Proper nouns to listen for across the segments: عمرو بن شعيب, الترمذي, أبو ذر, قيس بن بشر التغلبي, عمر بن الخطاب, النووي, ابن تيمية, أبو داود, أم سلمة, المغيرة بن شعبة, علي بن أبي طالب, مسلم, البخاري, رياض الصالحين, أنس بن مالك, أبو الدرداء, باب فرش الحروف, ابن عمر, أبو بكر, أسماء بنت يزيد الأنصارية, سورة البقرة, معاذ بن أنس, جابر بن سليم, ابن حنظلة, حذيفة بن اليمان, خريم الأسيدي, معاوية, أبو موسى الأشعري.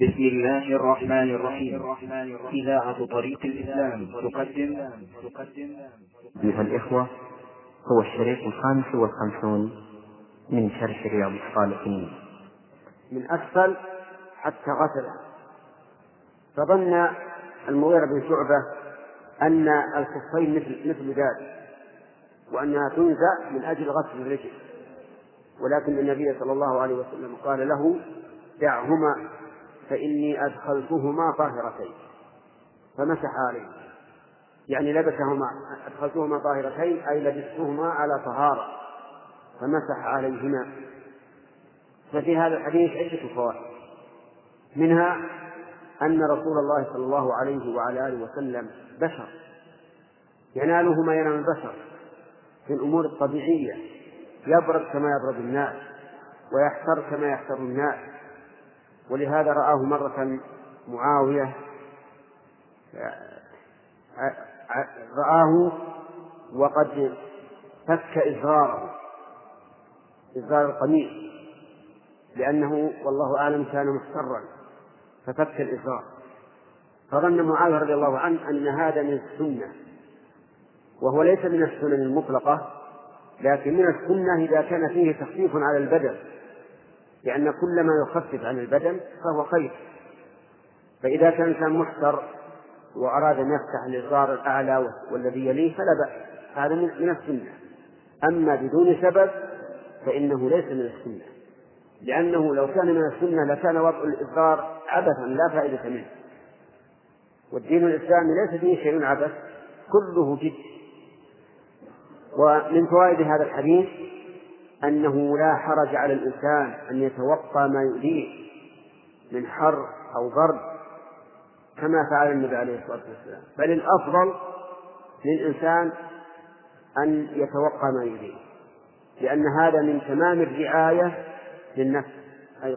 بسم الله الرحمن الرحيم. إذاعة طريق الإسلام تقدم أيها الإخوة، هو الشريط 55 من شرح رياض الصالحين، من أسفل حتى غسل. فظن المغيرة بن شعبة أن الخفين مثل ذلك، وأنها تنزع من أجل غسل الرجل، ولكن النبي صلى الله عليه وسلم قال له: دعهما فإني أدخلتهما طاهرتين، فمسح عليه، يعني لبسهما. أدخلتهما طاهرتين أي لبستهما على طهارة، فمسح عليهما. ففي هذا الحديث عدة فوائد، منها أن رسول الله صلى الله عليه وعلى آله وسلم بشر، يناله ما ينال البشر في الأمور الطبيعية، يبرد كما يبرد الناس، ويحتر كما يحتر الناس، ولهذا رآه مرة معاوية وقد فك إزار القميص، لأنه والله أعلم كان محترا، ففك الإزار، فظن معاوية رضي الله عنه أن هذا من السنة، وهو ليس من السنة المطلقة، لكن من السنة إذا كان فيه تخفيف على البدن، لأن كل ما يخفف عن البدن فهو خير. فإذا كان الإنسان محتر وأراد أن يفتح الإزار الأعلى والذي يليه فلا بأس، هذا من السنة. أما بدون سبب فإنه ليس من السنة، لأنه لو كان من السنة لكان وضع الإزار عبثا لا فائدة منه، والدين الإسلامي ليس فيه شيء عبث، كله جد. ومن فوائد هذا الحديث أنه لا حرج على الإنسان أن يتوقى ما يؤذيه من حر أو برد، كما فعل النبي عليه الصلاة والسلام، بل الأفضل للإنسان أن يتوقى ما يؤذيه، لأن هذا من تمام الرعاية للنفس، أن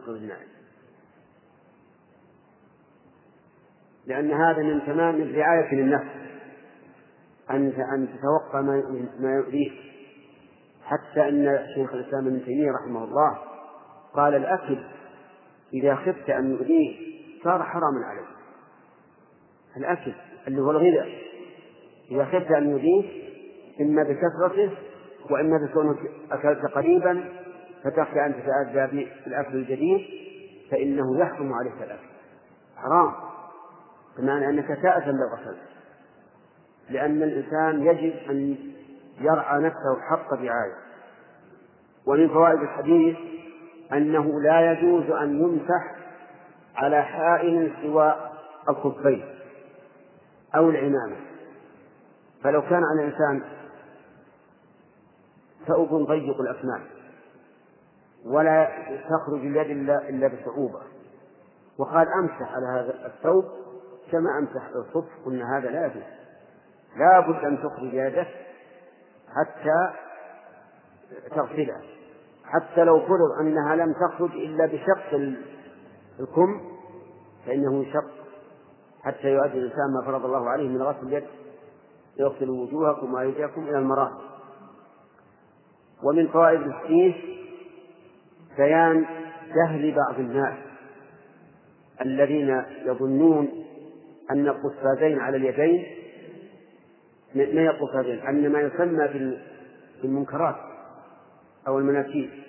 تتوقى ما يؤذيه، حتى أن شيخ الإسلام ابن تيمية رحمه الله قال: الأكل إذا خفت أن يؤذيه صار حراما عليك. الأكل اللي هو الغذاء إذا خفت أن يؤذيه، إما بكثرته وإما بكونك أكلت قريبا فتخشى أن تتأذى بالأكل الجديد، فإنه يحرم عليك الأكل، حرام، بمعنى أنك تأثم لو أكلت، لأن الإنسان يجب أن يرعى نفسه حق رعاية. ومن فوائد الحديث أنه لا يجوز أن يمسح على حائل سوى الخفين أو العمامة، فلو كان على الإنسان ثوب ضيق الأسنان ولا تخرج اليد إلا بصعوبة، وقال أمسح على هذا الثوب كما أمسح الخف، قلنا هذا لا يجوز، لا بد أن تخرج يدك حتى تغسلها، حتى لو فرض أنها لم تخرج إلا بشق الكم، فإنه يشق حتى يؤدي الإنسان ما فرض الله عليه من غسل اليد: يغسلوا وجوهكم وأيديكم إلى المرافق. ومن فوائد الحديث بيان جهل بعض الناس الذين يظنون أن القفازين على اليدين ما يقف هذا، أن ما يسمى بالمنكرات أو المناكير،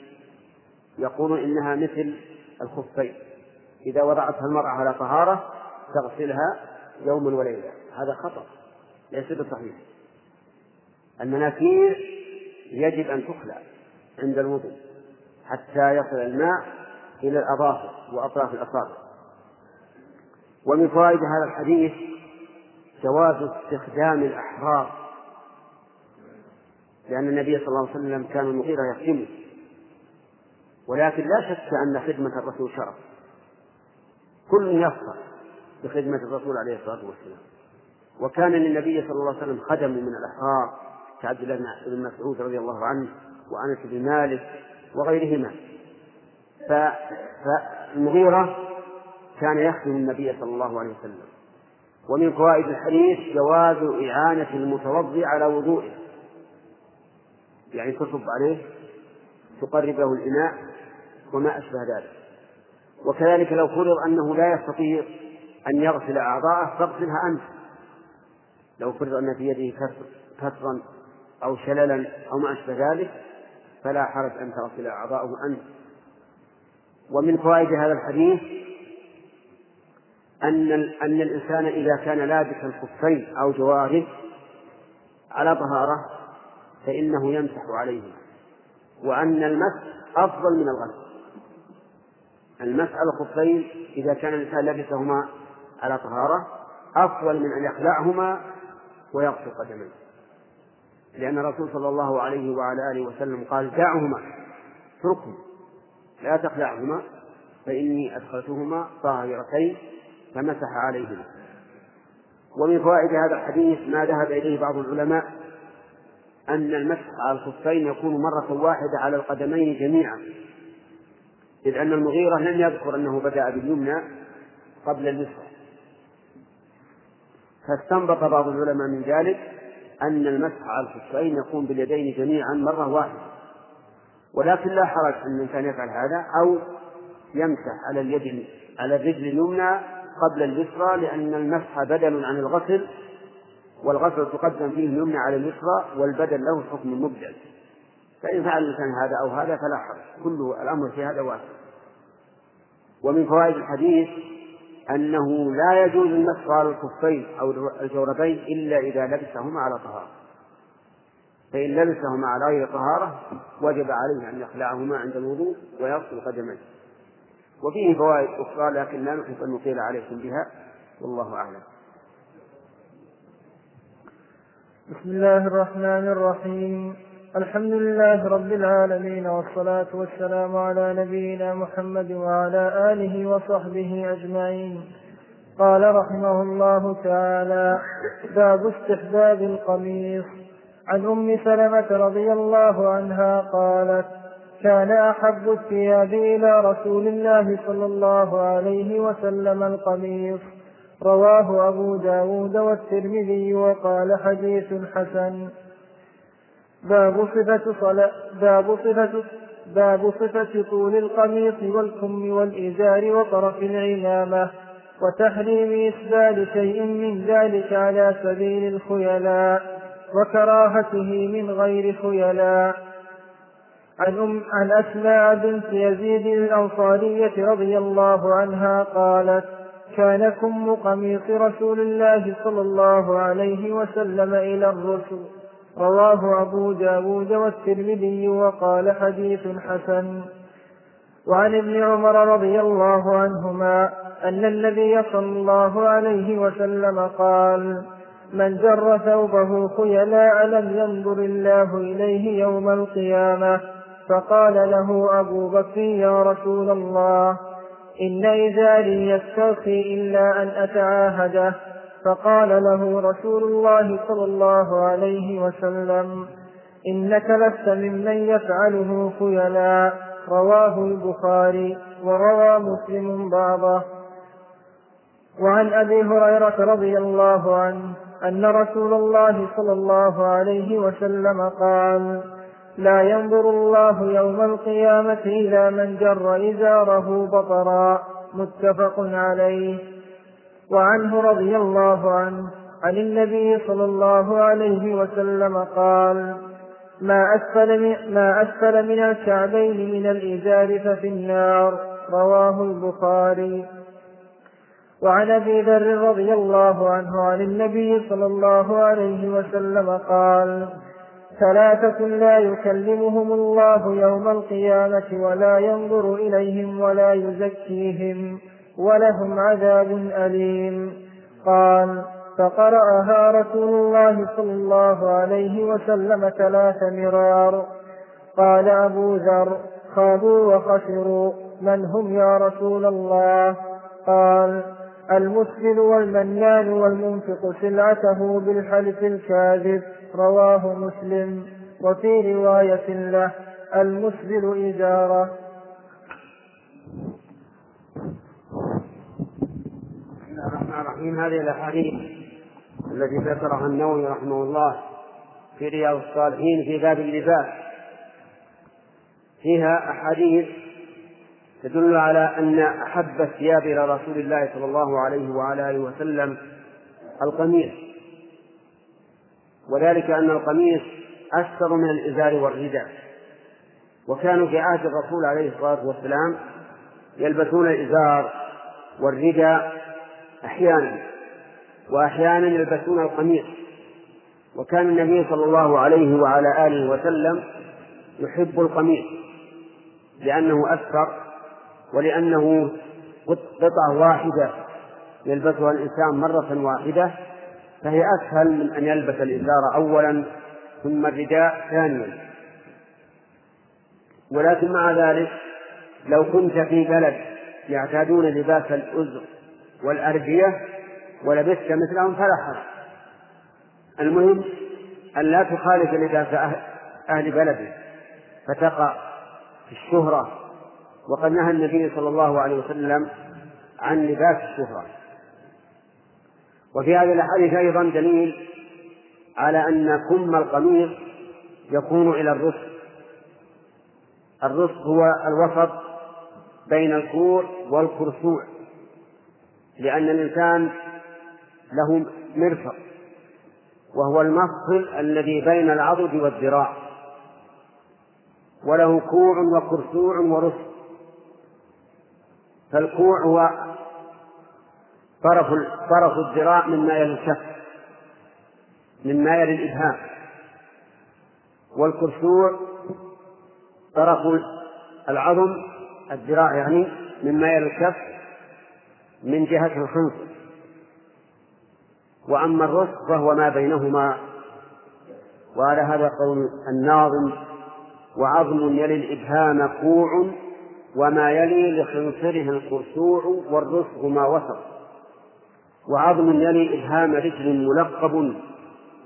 يقولون إنها مثل الخفين، إذا وضعتها المرأة على طهارة تغسلها يوما وليلة، هذا خطأ ليس بصحيح. المناكير يجب أن تخلع عند الوضوء حتى يصل الماء إلى الأظافر وأطراف الأصابع. ومن فوائد هذا الحديث جواز استخدام الأحرار، لأن النبي صلى الله عليه وسلم كان المغيرة يخدمه، ولكن لا شك أن خدمة الرسول شرف، كل يفرح بخدمة الرسول عليه الصلاة والسلام، وكان للنبي صلى الله عليه وسلم خدم من الأحرار كعبد الله بن مسعود رضي الله عنه وأنس بن مالك وغيرهما. فالمغيرة كان يخدم النبي صلى الله عليه وسلم. ومن فوائد الحديث جواز إعانة المتوضئ على وضوئه، يعني تصب عليه، تقرب له الإناء وما أشبه ذلك. وكذلك لو فرض أنه لا يستطيع أن يغسل أعضاءه فاغسلها أنت، لو فرض أن في يده كسرا أو شللا أو ما أشبه ذلك فلا حرج أن تغسل أعضاءه أنت. ومن فوائد هذا الحديث أن الإنسان إذا كان لابسا الخفين أو جواره على طهارة فإنه يمسح عليه، وأن المسح أفضل من الغسل. المسح على الخفين إذا كان الإنسان لبسهما على طهارة أفضل من أن يخلعهما ويغسل قدميه، لأن الرسول صلى الله عليه وعلى آله وسلم قال: دعهما اتركهما لا تخلعهما فإني أدخلتهما طاهرتين، فمسح عليهما. ومن فوائد هذا الحديث ما ذهب إليه بعض العلماء أن المسح على الخفين يكون مرة واحدة على القدمين جميعا، إذ أن المغيرة لم يذكر أنه بدأ باليمنى قبل اليسرى، فاستنبط بعض العلماء من ذلك أن المسح على الخفين يكون باليدين جميعا مرة واحدة، ولكن لا حرج أن الإنسان يفعل هذا أو يمسح على اليد على الرجل اليمنى قبل اليسرى، لأن المسح بدل عن الغسل، والغسل تقدم فيه اليمنى على اليسرى، والبدل له حكم المبدل، فإن فعل الإنسان هذا أو هذا فلا حرج، كله الأمر في هذا واحد. ومن فوائد الحديث أنه لا يجوز المسح على الخفين أو الجوربين إلا إذا لبسهما على طهارة، فإن لبسهما على غير طهارة وجب عليه أن يخلعهما عند الوضوء ويغسل قدميه. وفيه فوائد أخرى لكن لا نحب أن نطيل عليكم بها، والله أعلم. بسم الله الرحمن الرحيم، الحمد لله رب العالمين، والصلاة والسلام على نبينا محمد وعلى آله وصحبه أجمعين. قال رحمه الله تعالى: باب استحباب القميص. عن أم سلمة رضي الله عنها قالت: كان أحب الثياب إلى رسول الله صلى الله عليه وسلم القميص. رواه أبو داود والترمذي وقال حديث حسن. باب صفة طول القميص والكم والإزار وطرف العمامة، وتحريم إسبال شيء من ذلك على سبيل الخيلاء، وكراهته من غير خيلاء. عن أسماء بنت يزيد الأنصارية رضي الله عنها قالت: كان كم قميص رسول الله صلى الله عليه وسلم إلى الرسل. رواه أبو داود والترمذي وقال حديث حسن. وعن ابن عمر رضي الله عنهما أن النبي صلى الله عليه وسلم قال: من جر ثوبه خيلاء لم ينظر الله إليه يوم القيامة. فقال له أبو بكر: يا رسول الله، إن إزاري يسترخي إلا أن أتعاهده. فقال له رسول الله صلى الله عليه وسلم: إنك لست ممن يفعله خيلاء. رواه البخاري، وروى مسلم بعضه. وعن أبي هريرة رضي الله عنه أن رسول الله صلى الله عليه وسلم قال: لا ينظر الله يوم القيامة إلى من جر إزاره بطرا. متفق عليه. وعنه رضي الله عنه عن النبي صلى الله عليه وسلم قال: ما أسفل من الكعبين من الإزار ففي النار. رواه البخاري. وعن أبي ذر رضي الله عنه عن النبي صلى الله عليه وسلم قال: ثلاثة لا يكلمهم الله يوم القيامة ولا ينظر إليهم ولا يزكيهم ولهم عذاب أليم. قال: فقرأها رسول الله صلى الله عليه وسلم 3 مرار. قال أبو ذر: خابوا وخسروا. من هم يا رسول الله؟ قال: المسجد والمنان والمنفق سلعته بالحلف الكاذب. رواه مسلم. وفي رواية له: المسجد إزارة. بسم الله الرحمن الرحيم. هذه الأحاديث التي ذكرها النووي رحمه الله في رياض الصالحين في باب اللباس فيها أحاديث تدل على أن أحب الثياب إلى رسول الله صلى الله عليه وعلى آله وسلم القميص، وذلك أن القميص أستر من الإزار والرداء، وكانوا في عهد الرسول عليه الصلاة والسلام يلبسون الإزار والرداء أحيانا، وأحيانا يلبسون القميص. وكان النبي صلى الله عليه وعلى آله وسلم يحب القميص لأنه أستر، ولأنه قطعة واحدة يلبسها الإنسان مرة واحدة، فهي أسهل من أن يلبس الإزار أولا ثم الرداء ثانيا. ولكن مع ذلك لو كنت في بلد يعتادون لباس الأزر والأرجية ولبست مثلهم فلا. المهم أن لا تخالف لباس أهل بلدك فتقع في الشهرة، وقد نهى النبي صلى الله عليه وسلم عن لباس الشهرة. وفي هذا الحديث أيضا دليل على أن كم القميص يكون إلى الرسل. الرسل هو الوسط بين الكوع والكرسوع، لأن الإنسان له مرفق وهو المفصل الذي بين العضد والذراع، وله كوع وكرسوع ورسل. فالكوع هو طرف الذراع مما يلي الشق مما يلي الإبهام، والكرسوع طرف العظم الذراع يعني مما يلي الكف من جهة الخنصر. وأما الرسل فهو ما بينهما. وعلى هذا قول الناظم: وعظم يلي الإبهام كوع، وما يلي لخنصره الكرسوع، والرسل ما وسط. وعظم يلي إبهام رجل ملقب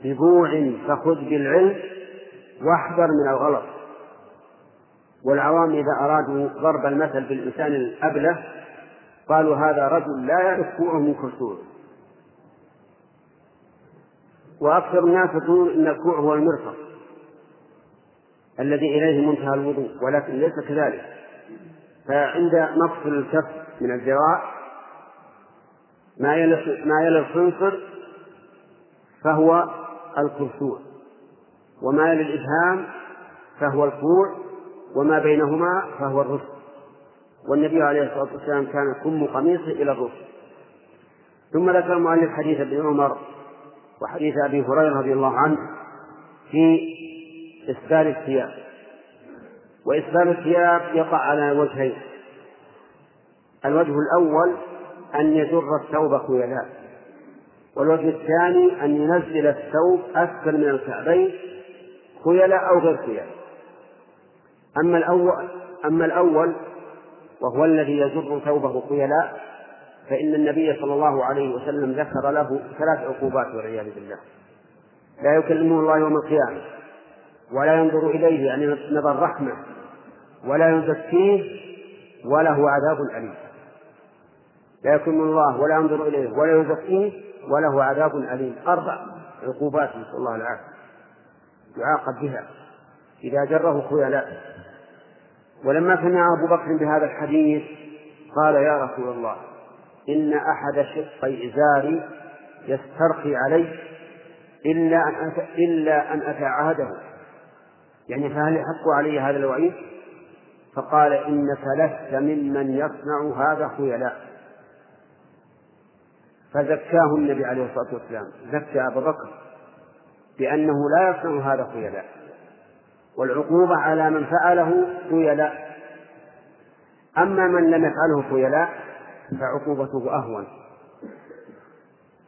ببوع، فخذ بالعلم واحذر من الغلط. والعوام إذا أرادوا ضرب المثل بالإنسان الأبله قالوا: هذا رجل لا يعرف كوعه من كرسوعه. وأكثر الناس يقول إن الكوع هو المرفق الذي إليه منتهى الوضوء، ولكن ليس كذلك. فعند مفصل الكف من الذراع ما يلي الخنصر فهو الكرسوع، وما يلي الإبهام فهو الكوع، وما بينهما فهو الرسل. والنبي عليه الصلاة والسلام كان كم قميصه إلى الرسل. ثم ذكر المؤلف حديث ابن عمر وحديث أبي هريرة رضي الله عنه في إسبال الثياب. وإسبال الثياب يقع على وجهين: الوجه الأول أن يجر الثوب خيلاه، والوجه الثاني أن ينزل الثوب أسفل من الكعبين خيلا أو غير خيلا. أما الأول وهو الذي يجر ثوبه خيلا فإن النبي صلى الله عليه وسلم ذكر له 3 عقوبات والعياذ بالله: لا يكلمه الله يوم القيامة، ولا ينظر إليه يعني نظر رحمة، ولا يزكيه، وله عذاب أليم. لا يكلمه الله ولا ينظر إليه ولا يزكيه وله عذاب أليم. 4 عقوبات نسأل الله العافية يعاقب بها إذا جره خيلاء. ولما سمع أبو بكر بهذا الحديث قال: يا رسول الله، إن أحد شقي إزاري يسترخي علي إلا أن أتعاهده، يعني فهل يحق علي هذا الوعيد؟ فقال: إنك لست ممن يصنع هذا خيلاء. فزكاه النبي عليه الصلاة والسلام، زكى أبو بكر بأنه لا يصنع هذا خيلاء، والعقوبة على من فعله خيلاء. أما من لم يفعله خيلاء فعقوبته أهون.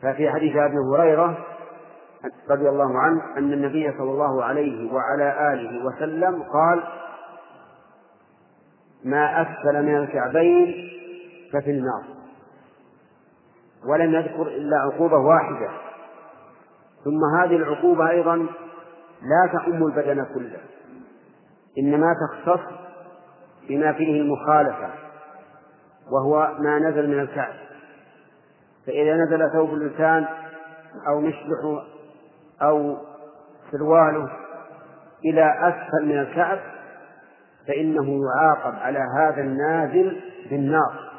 ففي حديث أبي هريرة رضي الله عنه أن النبي صلى الله عليه وعلى آله وسلم قال: ما أسفل من الكعبين ففي النار. ولم يذكر إلا عقوبة واحدة. ثم هذه العقوبة أيضا لا تعم البدن كله، إنما تختص بما فيه المخالفة، وهو ما نزل من الكعب. فإذا نزل ثوب الإنسان أو مشلحه أو سرواله إلى أسفل من الكعب فإنه يعاقب على هذا النازل بالنار.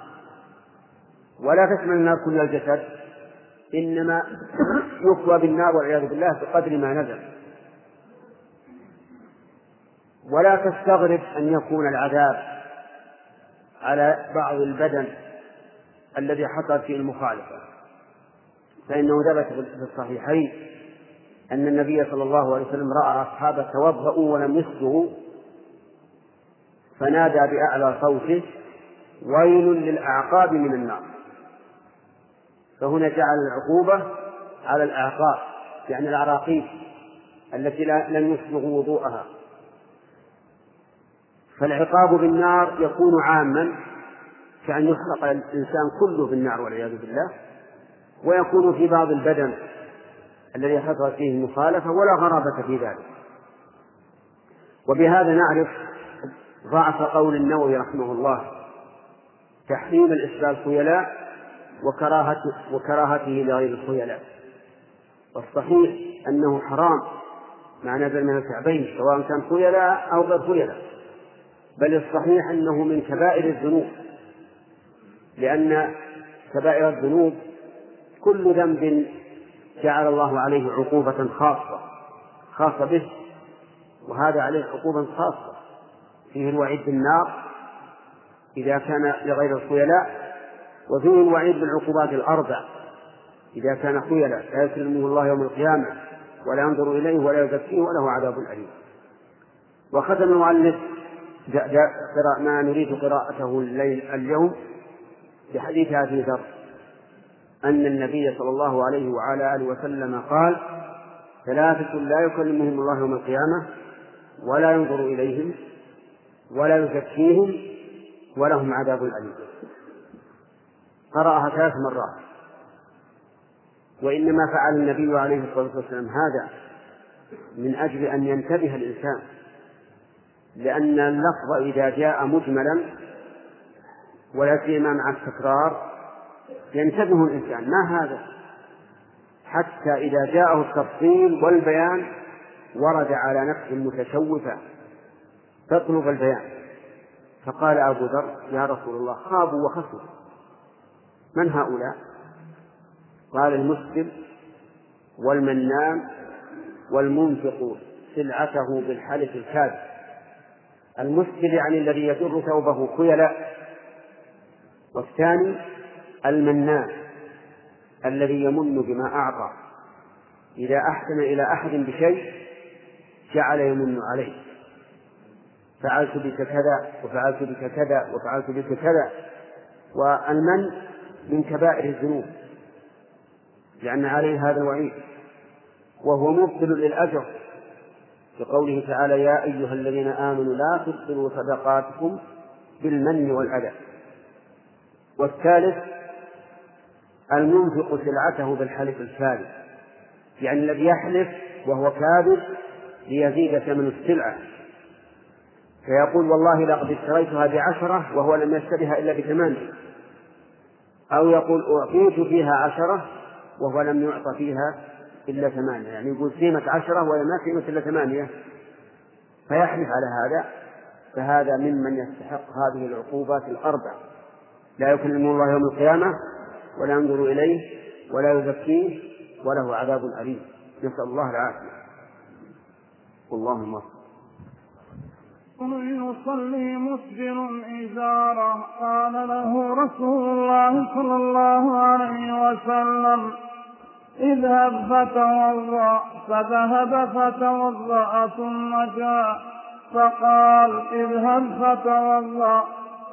ولا تشمل النار كل الجسد، إنما يكوى بالنار والعياذ بالله بقدر ما نزل. ولا تستغرب أن يكون العذاب على بعض البدن الذي حصل فيه المخالفة، فإنه ثبت في الصحيحين أن النبي صلى الله عليه وسلم رأى أصحابه توضأوا ولم يخطئوا، فنادى بأعلى صوته: ويل للأعقاب من النار. فهنا جعل العقوبة على الأعقاب، يعني العراقيب التي لم يسبغوا وضوءها. فالعقاب بالنار يكون عاما كأن يخلق الإنسان كله بالنار والعياذ بالله، ويكون في بعض البدن الذي حصل فيه المخالفة، ولا غرابة في ذلك. وبهذا نعرف ضعف قول النووي رحمه الله تحريم الإسلام الخيلاء وكراهته لغير الخيلاء. والصحيح أنه حرام مع نزل من الكعبين سواء كان خيلاء أو غير خيلاء، بل الصحيح أنه من كبائر الذنوب، لأن كبائر الذنوب كل ذنب جعل الله عليه عقوبة خاصة به، وهذا عليه عقوبة خاصة فيه الوعيد بالنار إذا كان لغير الخيلاء، وفيه الوعيد بالعقوبات الأربع إذا كان خيلاء لا يكلمه الله يوم القيامة ولا ينظر إليه ولا يزكيه وله عذاب أليم. وختم المؤلف ما نريد قراءته الليل اليوم بحديث أبي ذر أن النبي صلى الله عليه وعلى آله وسلم قال: ثلاثة لا يكلمهم الله يوم القيامة ولا ينظر إليهم ولا يزكيهم ولهم عذاب أليم. قرأها 3 مرات. وإنما فعل النبي عليه الصلاة والسلام هذا من أجل أن ينتبه الإنسان، لأن اللفظ إذا جاء مجملا ولا سيما مع التكرار ينتبه الإنسان ما هذا، حتى إذا جاءه التفصيل والبيان ورد على نفس متشوفة تطلب البيان. فقال أبو ذر: يا رسول الله، خابوا وخسروا، من هؤلاء؟ قال: المسلم والمنان والمنفق سلعته بالحلف الكاذب. المسلم يعني الذي يجر ثوبه خيلاء، والثاني المنان الذي يمن بما أعطى، إذا أحسن إلى أحد بشيء جعل يمن عليه: فعلت بك كذا وفعلت بك كذا وفعلت بك كذا. والمن من كبائر الذنوب لأن عليه هذا الوعيد، وهو مبطل للأجر بقوله تعالى: يا أيها الذين آمنوا لا تبطلوا صدقاتكم بالمن والأذى. والثالث المنفق سلعته بالحلف الكاذب، يعني الذي يحلف وهو كاذب ليزيد ثمن السلعة، فيقول: والله لقد اشتريتها ب10 وهو لم يشتريها إلا ب8، أو يقول: أعطيت فيها 10 وهو لم يعطى فيها إلا 8، يعني يقول قيمة 10 وهي ما قيمة إلا 8، فيحلف على هذا. فهذا ممن يستحق هذه العقوبات الأربع: لا يكلم الله يوم القيامة ولا ينظر إليه ولا يزكيه وله عذاب أليم. نسأل الله العافية. اللهم صل. يصلي مسجد إزاره، قال له رسول الله صلى الله عليه وسلم: اذهب فتوضأ، فذهب فتوضأ ثم جاء فقال: اذهب فتوضأ.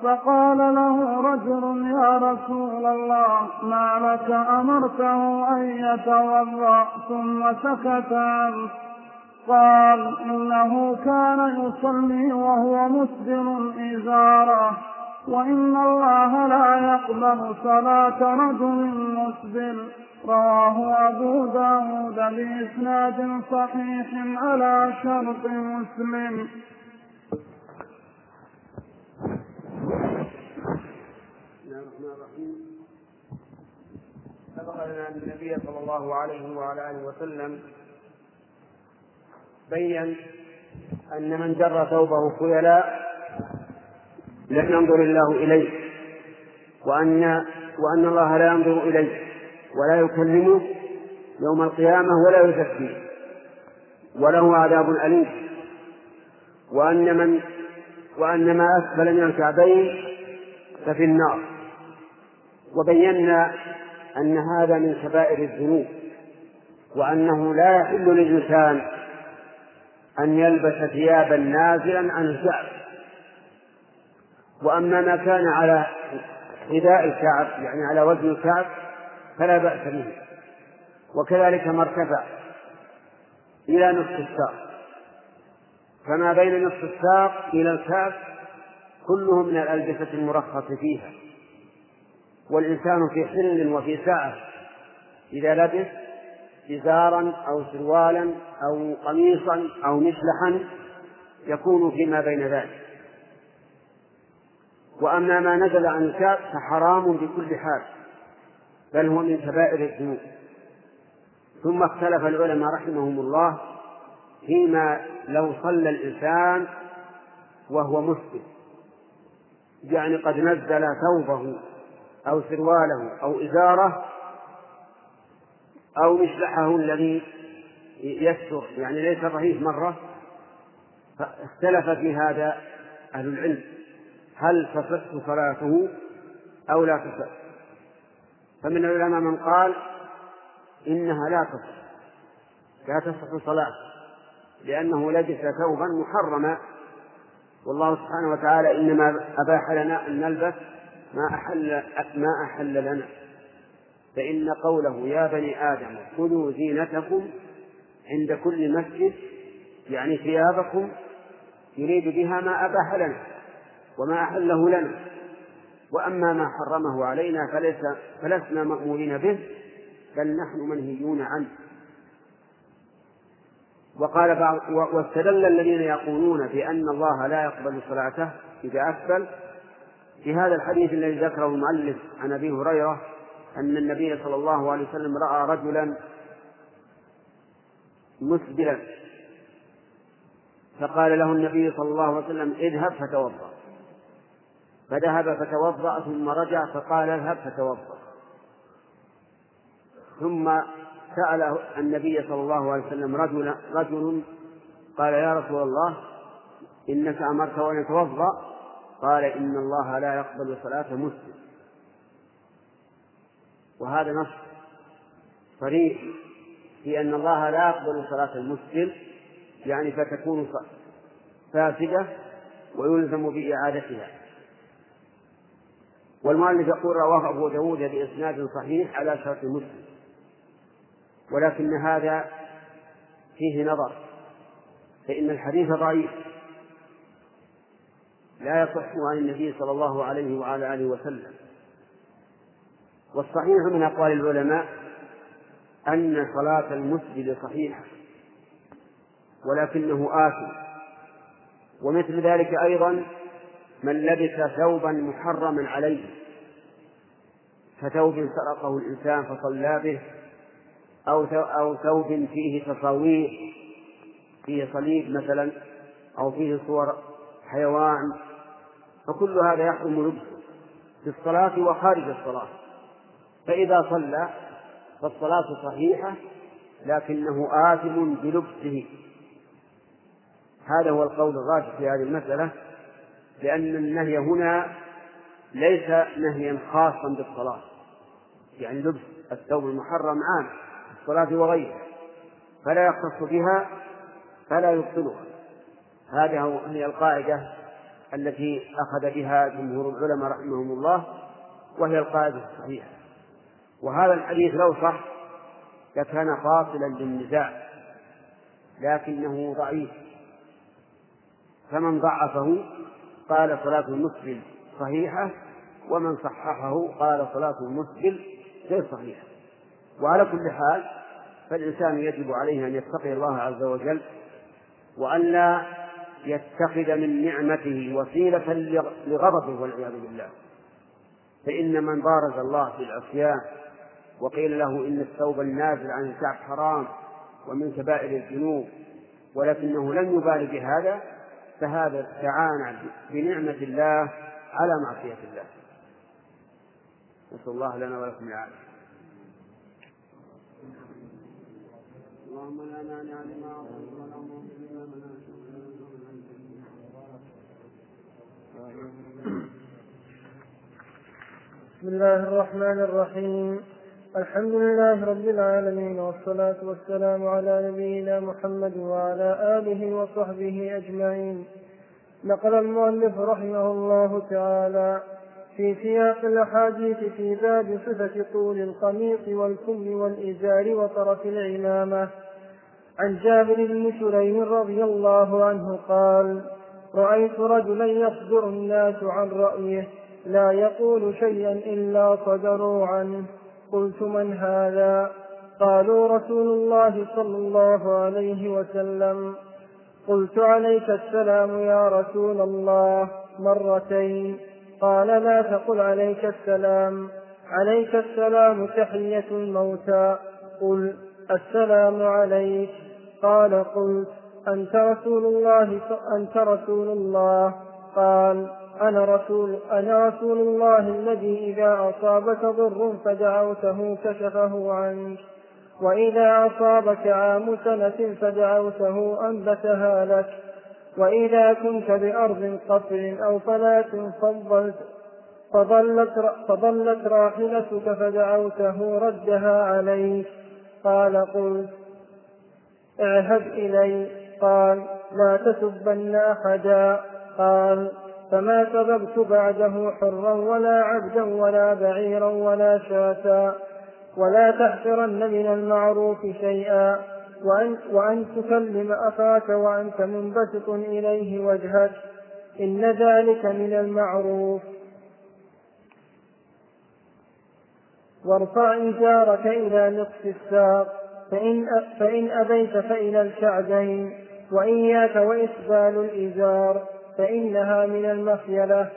فقال له رجل: يا رسول الله، ما لك أمرته أن يتوضأ ثم سكت عنه؟ قال: إنه كان يصلي وهو مسدر إزاره، وإن الله لا يقبل صلاة رجل مسدر. رواه أبو داود بإسناد صحيح على شرط مسلم. سبق لنا أن النبي صلى الله عليه وعلى آله وسلم بين أن من جر ثوبه خيلاء لم ينظر الله إليه، وأن الله لا ينظر إليه ولا يكلمه يوم القيامة ولا يزكيه وله عذاب أليم، وأن ما أسفل من الكعبين ففي النار. وبينا أن هذا من كبائر الذنوب، وأنه لا يحل للإنسان أن يلبس ثيابا نازلا عن الكعب. وأما ما كان على حذاء الكعب يعني على وزن الكعب فلا بأس به، وكذلك ما ارتفع إلى نصف الساق، فما بين نصف الساق إلى الكعب كلهم من الألبسة المرخص فيها، والإنسان في حل وفي ساعة إذا لبس إزارا أو سروالا أو قميصا أو مسلحا يكون فيما بين ذلك. وأما ما نزل عن الكعب فحرام بكل حال، بل هو من كبائر الذنوب. ثم اختلف العلماء رحمهم الله فيما لو صلى الإنسان وهو مسلم، يعني قد نزل ثوبه أو سرواله أو إزاره أو مشلحه الذي يستر يعني ليس رهيف مرة، فاختلف في هذا أهل العلم هل تصح صلاته أو لا تصح. فمن العلماء من قال إنها لا تصح صلاة، لأنه لبس ثوبا محرما، والله سبحانه وتعالى إنما أباح لنا أن نلبس ما أحل لنا، فإن قوله يا بني آدم خذوا زينتكم عند كل مسجد يعني ثيابكم يريد بها ما أباح لنا وما أحله لنا، وأما ما حرمه علينا فلسنا مأمورين به بل نحن منهيون عنه. وقال بعض واستدل الذين يقولون بأن الله لا يقبل صلاته إذا أسفل في هذا الحديث الذي ذكره المؤلف عن أبي هريرة أن النبي صلى الله عليه وسلم رأى رجلا مسبلا فقال له النبي صلى الله عليه وسلم اذهب فتوضأ، فذهب فتوضأ ثم رجع فقال اذهب فتوضأ، ثم سأل النبي صلى الله عليه وسلم رجل قال يا رسول الله إنك أمرت وأن أتوضأ، قال إن الله لا يقبل صلاة مسلم. وهذا نص صريح في أن الله لا يقبل صلاة المسلم، يعني فتكون فاسدة ويلزم بإعادتها. والمؤلف يقول رواه أبو داود بإسناد صحيح على شرط مسلم، ولكن هذا فيه نظر، فإن الحديث ضعيف لا يصح عن النبي صلى الله عليه وعلى آله وسلم. والصحيح من أقوال العلماء أن صلاة المسجد صحيحة ولكنه آثم، ومثل ذلك أيضا من لبس ثوبا محرما عليه كثوب سرقه الإنسان فصلى به، أو ثوب فيه تصاوير فيه صليب مثلا أو فيه صور حيوان، فكل هذا يحرم لبسه في الصلاة وخارج الصلاة. فإذا صلى فالصلاة صحيحة لكنه آثم بلبسه. هذا هو القول الراجح في هذه المسألة، لأن النهي هنا ليس نهيا خاصا بالصلاة، يعني لبس الثوب المحرم عام الصلاة وغيرها فلا يختص بها فلا يبطلها. هذه هي القاعدة التي أخذ بها جمهور العلماء رحمهم الله، وهي القاعدة الصحيحة. وهذا الحديث لو صح لكان فاصلا للنزاع، لكنه ضعيف، فمن ضعفه قال صلاة المسبل صحيحة، ومن صححه قال صلاة المسبل غير صحيحة. وعلى كل حال فالإنسان يجب عليه أن يتقي الله عز وجل، وأن لا يتخذ من نعمته وسيلة لغضبه والعياذ بالله، فإن من بارز الله في العصيان وقيل له إن الثوب النازل عن الكعب حرام ومن كبائر الذنوب ولكنه لم يبال بهذا، فهذا استعان بنعمة الله على معصية الله. نسأل الله لنا ولكم العافية. اللهم لا مانع لما أعطيت ولا مانع لما منعت. بسم الله الرحمن الرحيم. الحمد لله رب العالمين، والصلاة والسلام على نبينا محمد وعلى آله وصحبه أجمعين. نقل المؤلف رحمه الله تعالى في سياق الأحاديث في باب صفة طول القميص والكم والإزار وطرف العمامة عن جابر بن سليم رضي الله عنه قال: رأيت رجلا يصدر الناس عن رأيه لا يقول شيئا إلا صدروا عنه، قلت: من هذا؟ قالوا: رسول الله صلى الله عليه وسلم. قلت: عليك السلام يا رسول الله مرتين. قال: لا تقل عليك السلام، عليك السلام تحية الموتى، قل السلام عليك. قال: قلت: أنت رسول الله؟ قال: أنا رسول الله الذي إذا أصابك ضر فدعوته كشفه عنك، وإذا أصابك عام سنة فدعوته أنبتها لك، وإذا كنت بأرض قطر أو فلاة فضلت راحلتك فدعوته ردها عليك. قال: قلت: اعهد إلي. قال: لا تسبن أحدا. قال: فما سببت بعده حرا ولا عبدا ولا بعيرا ولا شاة. ولا تحقرن من المعروف شيئا، وأن تكلم أخاك وأنت منبسط إليه وجهك، إن ذلك من المعروف. وارفع إزارك إلى نصف الساق، فإن أبيت فإلى الكعبين، وإياك وإسبال الإزار فإنها من المخيلة،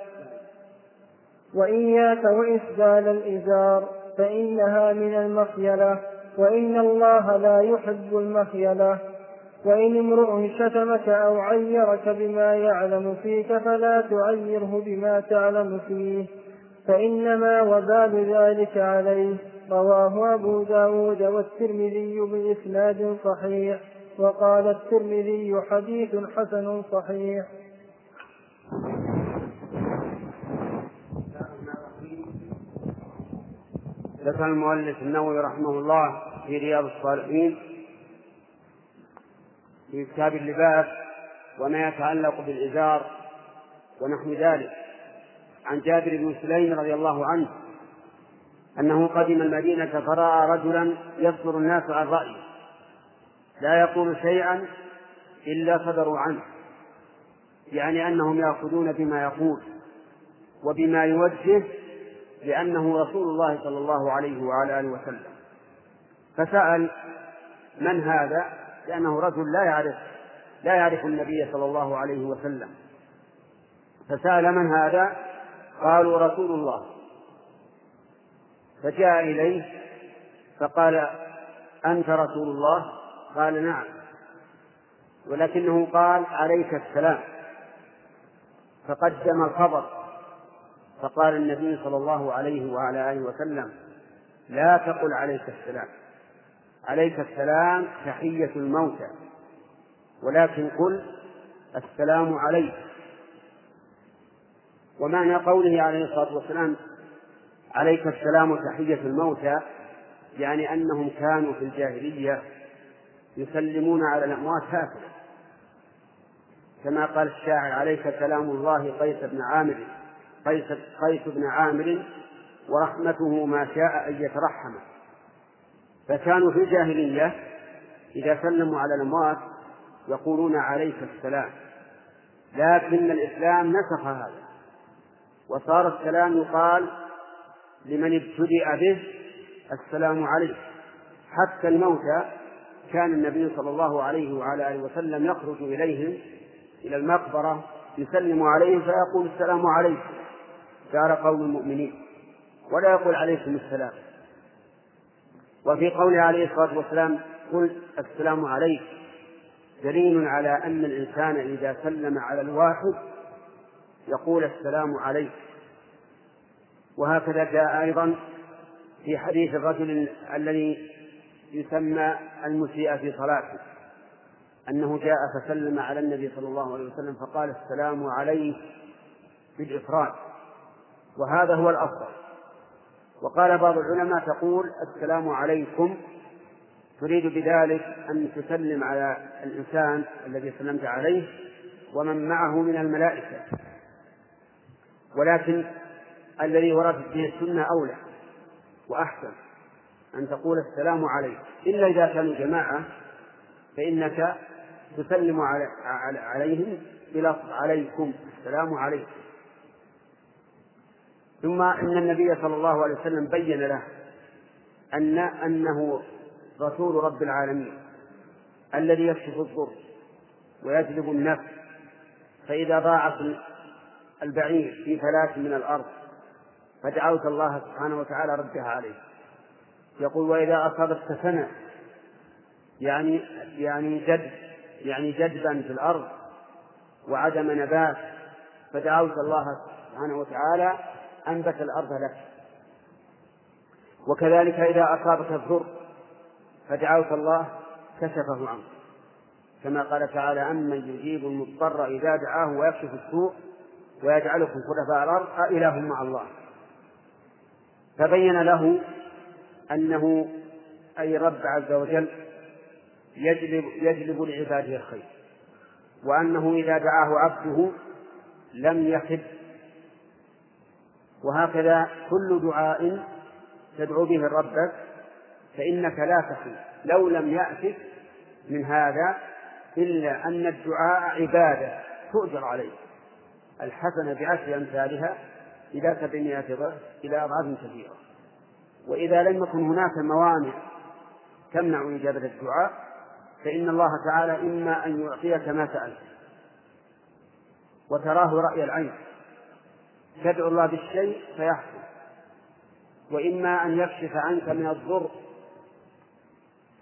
وإياك وإسبال الإزار فإنها من المخيلة، وإن الله لا يحب المخيلة. وإن امرؤ شتمك أو عيرك بما يعلم فيك فلا تعيره بما تعلم فيه، فإنما وبال ذلك عليه. رواه أبو داود والترمذي بإسناد صحيح، وقال الترمذي: حديث حسن صحيح. ذكر المؤلف النووي رحمه الله في رياض الصالحين في كتاب اللباس وما يتعلق بالإزار ونحو ذلك عن جابر بن سليم رضي الله عنه أنه قدم المدينة فرأى رجلا يصدر الناس عن رأيه لا يقول شيئا إلا صدروا عنه، يعني أنهم يأخذون بما يقول وبما يوجه لأنه رسول الله صلى الله عليه وعلى آله وسلم. فسأل: من هذا؟ لأنه رجل لا يعرف النبي صلى الله عليه وسلم. فسأل: من هذا؟ قالوا: رسول الله. فجاء إليه فقال: أنت رسول الله؟ قال: نعم، ولكنه قال: عليك السلام، فقدم الخبر. فقال النبي صلى الله عليه وعلى آله وسلم: لا تقل عليك السلام، عليك السلام تحية الموتى، ولكن قل السلام عليك. ومعنى قوله عليه الصلاة والسلام: عليك السلام تحية الموتى، يعني أنهم كانوا في الجاهلية يسلمون على الأموات هكذا، كما قال الشاعر: عليك سلام الله قيس بن عامر ورحمته ما شاء أن يترحم. فكانوا في الجاهلية إذا سلموا على الأموات يقولون: عليك السلام، لكن الإسلام نسخ هذا، وصار السلام يقال لمن ابتدأ به: السلام عليك. حتى الموتى كان النبي صلى الله عليه وعلى آله وسلم يخرج إليهم إلى المقبرة يسلم عليهم فيقول: السلام عليكم دار قوم المؤمنين، ولا يقول: عليكم السلام. وفي قوله عليه الصلاة والسلام: قل السلام عليك، دليل على أن الإنسان إذا سلم على الواحد يقول السلام عليك. وهكذا جاء أيضا في حديث الرجل الذي يسمى المسيء في صلاته أنه جاء فسلم على النبي صلى الله عليه وسلم فقال السلام عليك بالإفراد، وهذا هو الأفضل. وقال بعض العلماء تقول السلام عليكم، تريد بذلك أن تسلم على الإنسان الذي سلمت عليه ومن معه من الملائكة، ولكن الذي وردت به السنة أولى وأحسن أن تقول السلام عليك، إلا إذا كانوا جماعة فإنك تسلم عليهم بلفظ عليكم السلام عليكم. ثم إن النبي صلى الله عليه وسلم بين له أنه رسول رب العالمين الذي يكشف الضر ويجلب النفع، فإذا ضاعت البعير في فلاة من الأرض فدعوت الله سبحانه وتعالى ردها عليه. يقول وإذا أصابت سنة يعني جدبا في الأرض وعدم نبات فدعوت الله سبحانه وتعالى أنبت الأرض لك. وكذلك إذا أصابك الضر فدعوت الله كشفه عنك، كما قال تعالى أمن يجيب المضطر إذا دعاه ويكشف السوء ويجعلكم خلفاء الأرض أإله مع الله. فبين له أنه أي رب عز وجل يجلب لعباده الخير، وأنه إذا دعاه عبده لم يخب. وهكذا كل دعاء تدعو به ربك فإنك لا تخيب لو لم يأتك من هذا، إلا أن الدعاء عبادة تؤجر عليه، الحسنة بعشر أمثالها إلى 700 ضعف إلى أضعاف كثيرة. وإذا لم يكن هناك موانع تمنع إجابة الدعاء فإن الله تعالى إما أن يعطيك ما سألت وتراه رأي العين تدعو الله بالشيء فيحصل، وإما أن يكشف عنك من الضر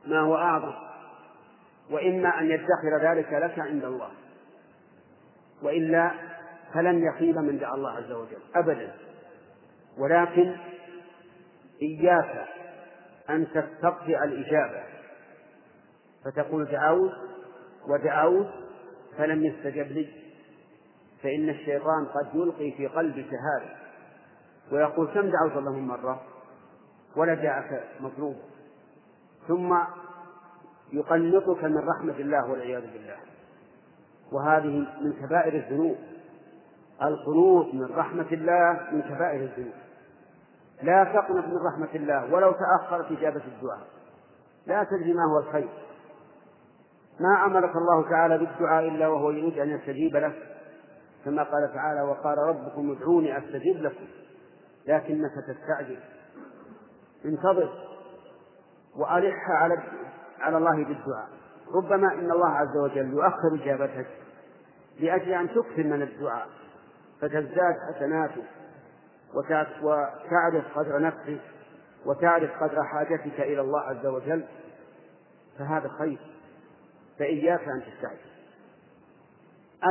ما هو أعظم، وإما أن يدخر ذلك لك عند الله، وإلا فلن يخيب من دعا الله عز وجل أبدا. ولكن إياك أن تستطيع الإجابة فتقول دعوت ودعوت فلم يستجب لي، فإن الشيطان قد يلقي في قلبك هذا ويقول كم دعوت اللهم مرة ولا جاءك مطلوب، ثم يقنطك من رحمة الله والعياذ بالله. وهذه من كبائر الذنوب، القنوط من رحمة الله من كبائر الذنوب. لا تقنط من رحمة الله ولو تأخرت إجابة الدعاء، لا تدري ما هو الخير. ما أمرك الله تعالى بالدعاء إلا وهو يريد أن يستجيب لك، كما قال تعالى وقال ربكم ادعوني أستجب لكم لكنك تستعجل. انتظر وألح على الله بالدعاء، ربما إن الله عز وجل يؤخر إجابتك لأجل أن تكثر من الدعاء فتزداد حسناتك وتعرف قدر نفسك وتعرف قدر حاجتك إلى الله عز وجل، فهذا خير. فإياك أن تستعجل،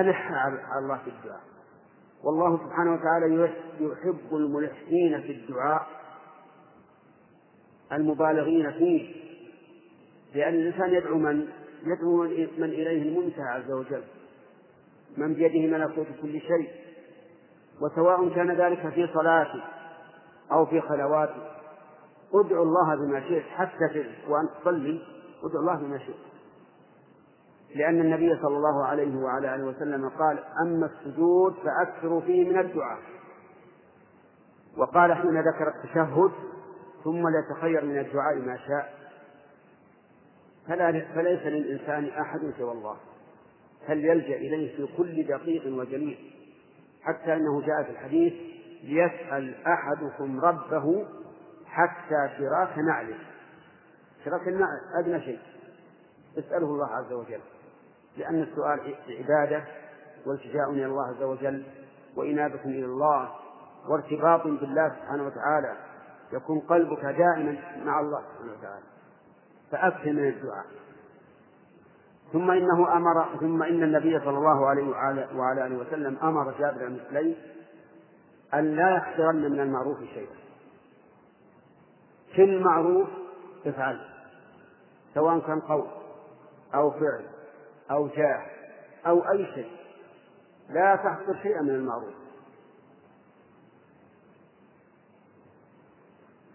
ألح على الله في الدعاء، والله سبحانه وتعالى يحب الملحين في الدعاء المبالغين فيه، لأن الإنسان يدعو من إليه المنتهى عز وجل، من بيده ملكوت كل شيء، وسواء كان ذلك في صلاتك أو في خلواتك. ادعو الله بما شئت، حتى وأنت تصلي ادعو الله بما شئت، لأن النبي صلى الله عليه وعلى آله وسلم قال أما السجود فأكثروا فيه من الدعاء، وقال حين ذكر التشهد ثم ليتخير من الدعاء ما شاء. فليس للإنسان أحد سوى الله، فليلجأ إليه في كل دقيق وجميل، حتى أنه جاء في الحديث ليسأل أحدكم ربه حتى فراق نعله، فراق النعل أدنى شيء، اسأله الله عز وجل، لأن السؤال عبادة والتجاء إلى الله عز وجل وإنابة إلى الله وارتباط بالله سبحانه وتعالى، يكون قلبك دائما مع الله سبحانه وتعالى. فأكثر من الدعاء. ثم إنه أمر، ثم إن النبي صلى الله عليه وعلى آله وسلم أمر جابر بن سليم أن لا يحترن من المعروف شيئا، في المعروف افعل، سواء كان قول أو فعل أو جاه أو أي شيء، لا تحقر شيئا من المعروف،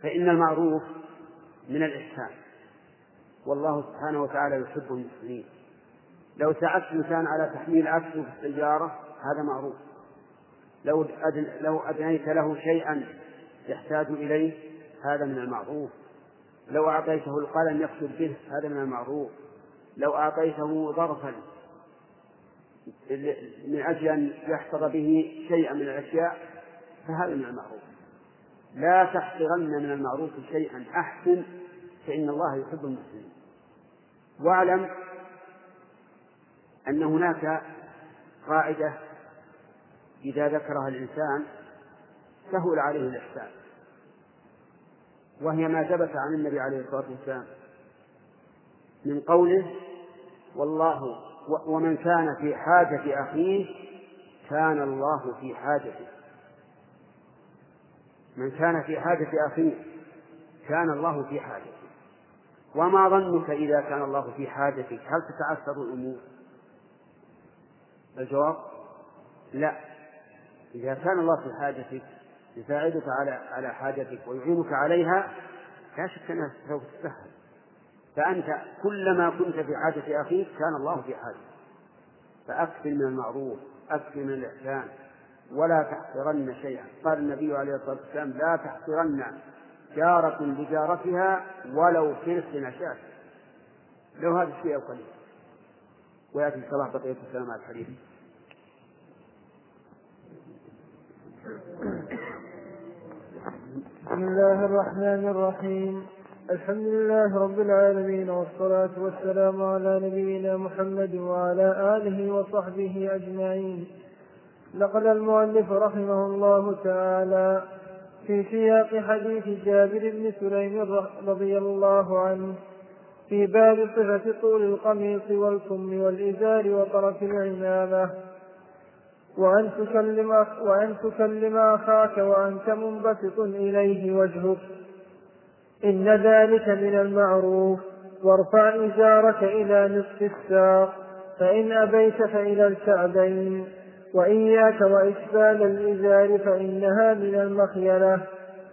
فإن المعروف من الإحسان، والله سبحانه وتعالى يحب المسلمين. لو ساعدت إنسان على تحميل عكسه في السيارة هذا معروف، لو أدنيت له شيئا يحتاج إليه هذا من المعروف، لو أعطيته القلم يكتب به هذا من المعروف، لو أعطيته ظرفا من أجل أن يحفظ به شيئا من الأشياء فهذا من المعروف. لا تحقرن من المعروف شيئا، أحسن، فإن الله يحب المسلمين. واعلم أن هناك قاعدة إذا ذكرها الإنسان سهل عليه الإحسان، وهي ما ثبت عن النبي عليه الصلاة والسلام من قوله والله ومن كان في حاجة أخيه كان الله في حاجته، من كان في حاجة أخيه كان الله في حاجته. وما ظنك إذا كان الله في حاجتك هل تتعثر الأمور؟ الجواب لا. إذا كان الله في حاجتك يساعدك على حاجتك ويعينك عليها لا شك أنها سوف تسهل، فأنت كلما كنت في حاجة أخيك كان الله في حاجتك. فأكثر من المعروف، أكثر من الإحسان، ولا تحقرن شيئا. قال النبي عليه الصلاة والسلام لا تحقرن جارة بجارتها ولو خرس نشاة، لو هذا الشيء قليل. ويأتي الصلاة بقية السلامات الحديث. بسم الله الرحمن الرحيم، الحمد لله رب العالمين، والصلاة والسلام على نبينا محمد وعلى آله وصحبه أجمعين. نقل المؤلف رحمه الله تعالى في سياق حديث جابر بن سليم رضي الله عنه في باب صفة طول القميص والكم والإزار وطرف العمامة، وأن تكلم أخاك وأنت منبسط إليه وجهك، إن ذلك من المعروف، وارفع إزارك إلى نصف الساق، فإن أبيت فإلى الكعبين، وإياك وإسبال الإزار فإنها من المخيلة،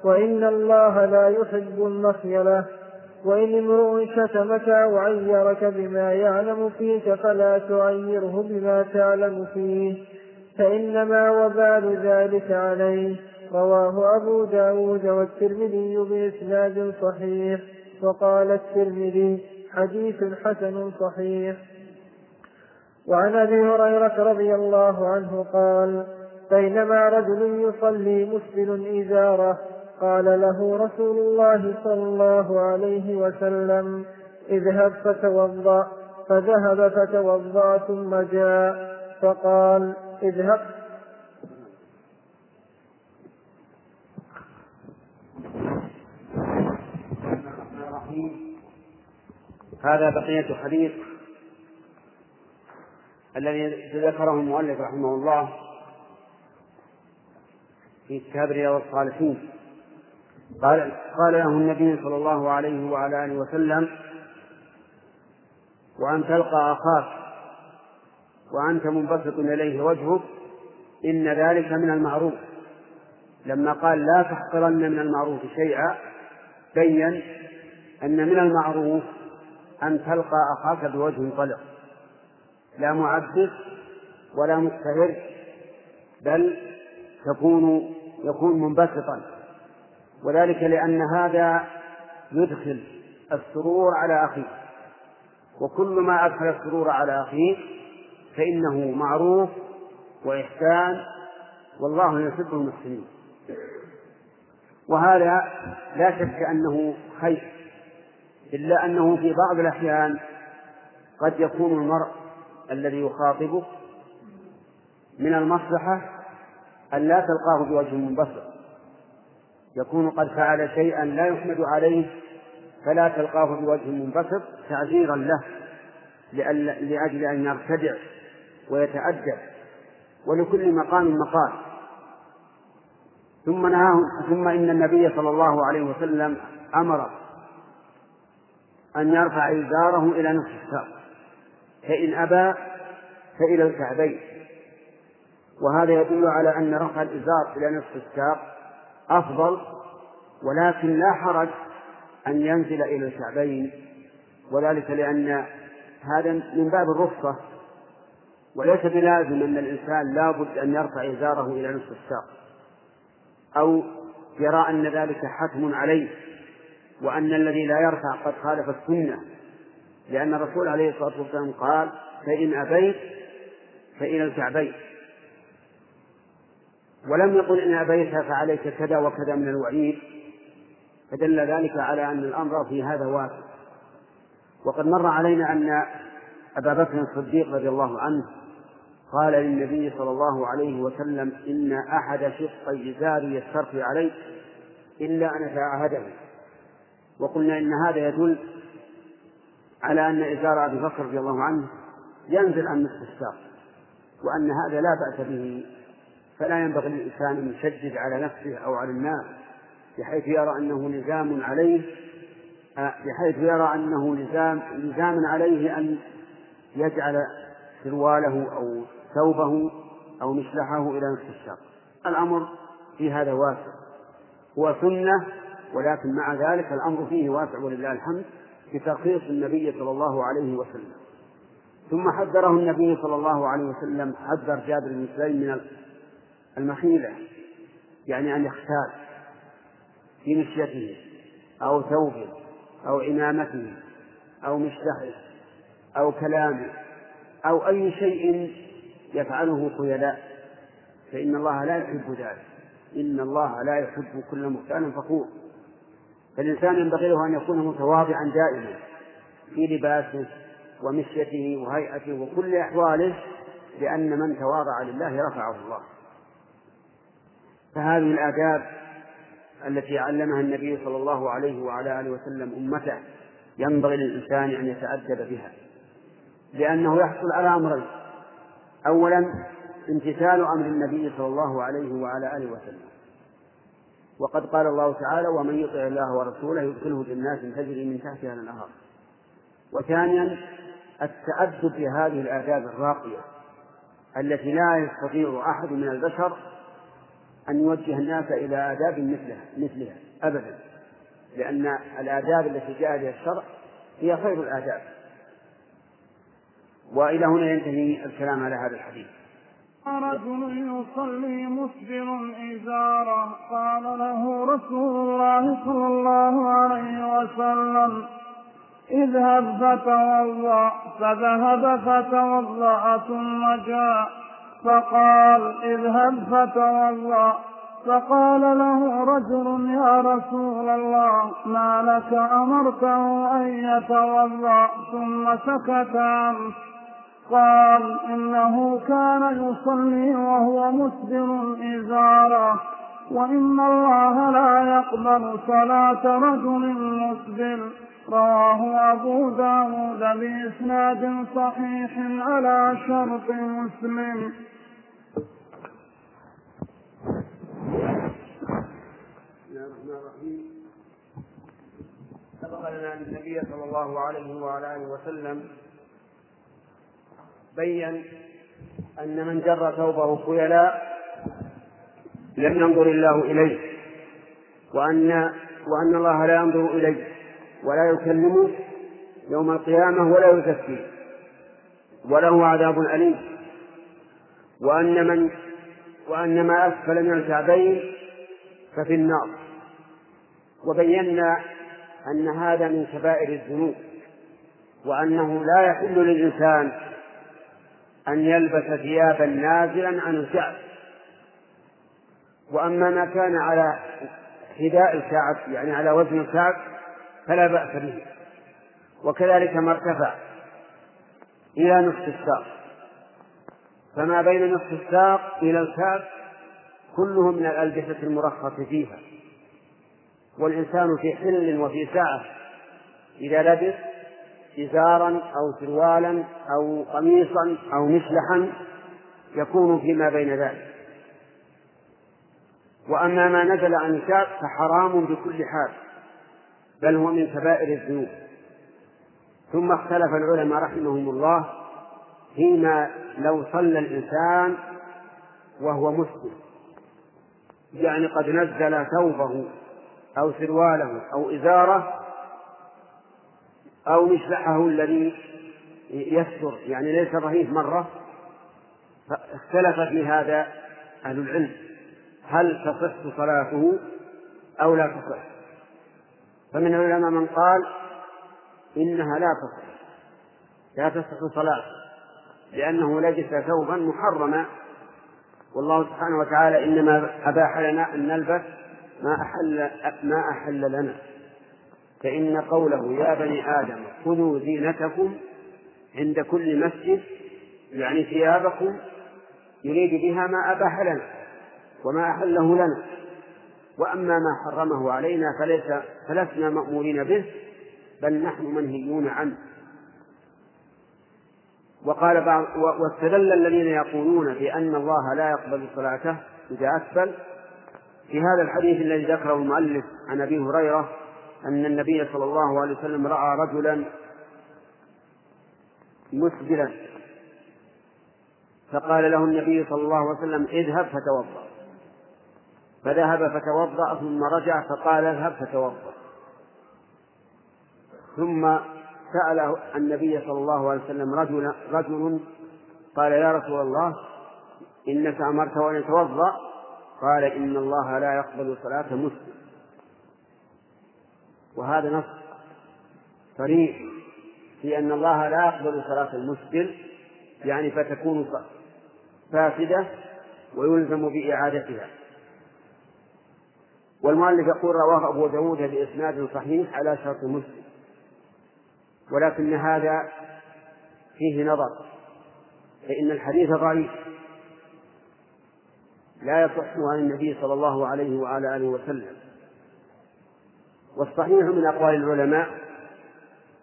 وإن الله لا يحب المخيلة، وإن امرؤ شتمك أو عيرك بما يعلم فيك فلا تعيره بما تعلم فيه، فإنما وبال ذلك عليه. رواه أبو داود والترمذي بإسناد صحيح، وقال الترمذي حديث حسن صحيح. وعن أبي هريرة رضي الله عنه قال بينما رجل يصلي مسبل إزاره قال له رسول الله صلى الله عليه وسلم اذهب فتوضأ، فذهب فتوضأ ثم جاء فقال اذهب. هذا بقية حديث الذي ذكره المؤلف رحمه الله في كتاب رياض الصالحين. قال له النبي صلى الله عليه وعلى آله وسلم وأن تلقى أخاك وأنت منبسط إليه وجهك إن ذلك من المعروف. لما قال لا تحقرن من المعروف شيئا بين أن من المعروف أن تلقى أخاك بوجه طلق، لا معبث ولا مستهر، بل يكون منبسطا، وذلك لأن هذا يدخل السرور على أخيه، وكل ما أدخل السرور على أخيه فإنه معروف وإحسان، والله يحب المحسنين. وهذا لا شك أنه خير، إلا أنه في بعض الأحيان قد يكون المرء الذي يخاطبه من المصلحة أن لا تلقاه بوجه منبسط، يكون قد فعل شيئا لا يحمد عليه فلا تلقاه بوجه منبسط تعذيرا له لأجل أن يرتدع ويتأدب، ولكل مقام مقال. ثم نهاهم، ثم إن النبي صلى الله عليه وسلم أمر أن يرفع إزاره إلى نصف الساق، فإن أبى فإلى الكعبين، وهذا يدل على أن رفع الإزار إلى نصف الساق أفضل، ولكن لا حرج أن ينزل إلى الكعبين، وذلك لأن هذا من باب الرخصة، وليس بلازم أن الإنسان لا بد أن يرفع إزاره إلى نصف الساق، أو يرى أن ذلك حتم عليه وأن الذي لا يرفع قد خالف السنة، لأن الرسول عليه الصلاة والسلام قال: فإن أبيت فإلى الكعبين، ولم يقل إن أبيت فعليك كذا وكذا من الوعيد، فدل ذلك على أن الأمر في هذا واسع. وقد مر علينا أن أبا بكر الصديق رضي الله عنه قال للنبي صلى الله عليه وسلم: إن أحد شقي إزاري يسترخي عليه إلا أن أتعاهده. وقلنا إن هذا يدل على أن إزار أبي بكر رضي الله عنه ينزل عن نصف الساق، وأن هذا لا بأس به، فلا ينبغي للإنسان أن يشدد على نفسه أو على الناس بحيث يرى أنه لزام عليه، أن يجعل سرواله أو ثوبه أو مشلحه إلى نصف الساق. الأمر في هذا واسع، هو سنة، ولكن مع ذلك الأمر فيه واسع ولله الحمد، بترخيص النبي صلى الله عليه وسلم. ثم حذره النبي صلى الله عليه وسلم، حذر جابر بن سليم من المخيلة، يعني أن يختار في مشيته أو ثوبه أو عمامته أو مشلحه أو كلامه أو أي شيء يفعله خيلاء، فإن الله لا يحب ذلك، إن الله لا يحب كل مختال فخور. فالإنسان ينبغي له أن يكون متواضعا دائما في لباسه ومشيته وهيئته وكل أحواله، لأن من تواضع لله رفعه الله. فهذه الآداب التي علمها النبي صلى الله عليه وعلى آله وسلم أمته ينبغي للإنسان أن يتأدب بها، لأنه يحصل على أمرين: أولا امتثال أمر النبي صلى الله عليه وعلى آله وسلم، وقد قال الله تعالى: ومن يطع الله ورسوله يدخله جنات تجري من تحتها الأنهار. وثانيا التأدب بهذه الآداب الراقية التي لا يستطيع أحد من البشر أن يوجه الناس إلى آداب مثلها أبدا، لأن الآداب التي جاء بها الشرع هي خير الآداب. وإلى هنا ينتهي الكلام على هذا الحديث. رجل يصلي مسبل إزاره، قال له رسول الله صلى الله عليه وسلم: اذهب فتوضأ، فذهب فتوضأ ثم جاء فقال: اذهب فتوضأ. فقال له رجل: يا رسول الله، ما لك أمرته أن يتوضأ ثم سكت عنه؟ قال: إنه كان يصلي وهو مسبل إزاره، وإن الله لا يقبل صلاة رجل مسبل. رواه أبو داود بإسناد صحيح على شرط مسلم. سبق لنا أن النبي صلى الله عليه وعلى آله وسلم بيّن أن من جر ثوبه خيلاء لم ينظر الله إليه، وأن الله لا ينظر إليه ولا يكلمه يوم القيامة ولا يزكيه وله عذاب أليم، وأن ما أسفل من الكعبين ففي النار. وبينا أن هذا من كبائر الذنوب، وأنه لا يحل للإنسان أن يلبس ثيابا نازلا عن الكعب. وأما ما كان على حذاء الكعب، يعني على وزن الكعب، فلا بأس به، وكذلك ما ارتفع إلى نصف الساق، فما بين نصف الساق إلى الكعب كله من الألبسة المرخص فيها. والإنسان في حل وفي ساعة إذا لبس إزارا أو سروالا أو قميصا أو مسلحا يكون فيما بين ذلك. وأما ما نزل عن الكعب فحرام بكل حال، بل هو من كبائر الذنوب. ثم اختلف العلماء رحمهم الله فيما لو صلى الإنسان وهو مسلم، يعني قد نزل ثوبه أو سرواله أو إزاره أو مسلحه الذي يستر، يعني ليس رهيف مرة. فاختلف في هذا أهل العلم هل تصح صلاته أو لا تصح. فمن العلماء من قال إنها لا تصح صلاته لأنه لبس ثوبا محرما، والله سبحانه وتعالى إنما أباح لنا أن نلبس ما أحل لنا، فإن قوله يا بني آدم خذوا زينتكم عند كل مسجد يعني ثيابكم يريد بها ما أباح لنا وما أحله لنا، وأما ما حرمه علينا فلسنا مأمورين به بل نحن منهيون عنه. وقال بعض واستدل الذين يقولون بأن الله لا يقبل صلاته إذا أسفل في هذا الحديث الذي ذكره المؤلف عن أبي هريرة أن النبي صلى الله عليه وسلم رأى رجلا مسبلا فقال له النبي صلى الله عليه وسلم اذهب فتوضأ، فذهب فتوضأ ثم رجع فقال اذهب فتوضأ، ثم سأل النبي صلى الله عليه وسلم رجل قال يا رسول الله إنك أمرت وأن يتوضأ، قال إن الله لا يقبل صلاة مسلم. وهذا نص صريح في أن الله لا يقبل صلاة المسبل، يعني فتكون فاسدة ويلزم بإعادتها. والمؤلف يقول رواه أبو داود بإسناد صحيح على شرط مسلم، ولكن هذا فيه نظر، فإن الحديث ضعيف لا يصح عن النبي صلى الله عليه وعلى آله وسلم. والصحيح من أقوال العلماء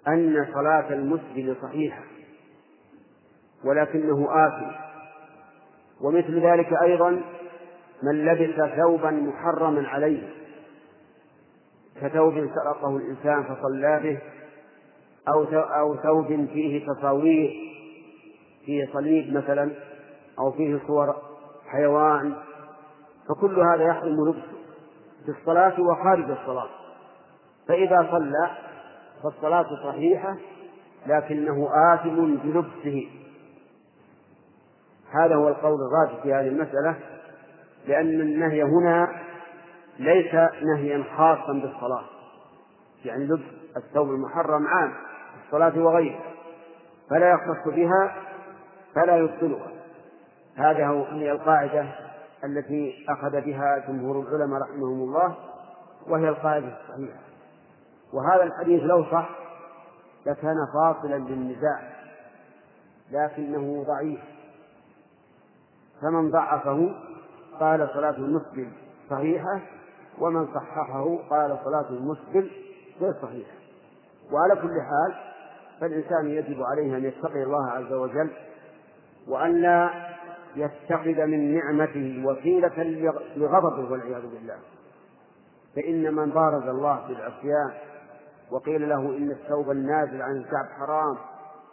أن صلاة المسجد صحيحة ولكنه آثم، ومثل ذلك أيضا من لبس ثوبا محرما عليه كثوب سرقه الإنسان فصلى به، أو ثوب فيه تصاوير فيه صليب مثلا أو فيه صور حيوان، فكل هذا يحرم لبسه في الصلاة وخارج الصلاة. فإذا صلى فالصلاة صحيحة لكنه آثم بلبسه. هذا هو القول الراجح في هذه المسألة، لأن النهي هنا ليس نهيا خاصا بالصلاة، يعني لبس الثوب المحرم عام الصلاة وغيرها فلا يختص بها فلا يبطلها. هذا هي القاعدة التي أخذ بها جمهور العلماء رحمهم الله، وهي القاعدة الصحيحة. وهذا الحديث لو صح لكان فاصلا للنزاع، لكنه ضعيف، فمن ضعفه قال صلاة المسبل صحيحة، ومن صححه قال صلاة المسبل غير صحيحة. وعلى كل حال فالإنسان يجب عليه أن يتقي الله عز وجل، وأن لا يتخذ من نعمته وسيلة لغضبه والعياذ بالله، فإن من بارز الله بالعصيان وقيل له إن الثوب النازل عن الكعب حرام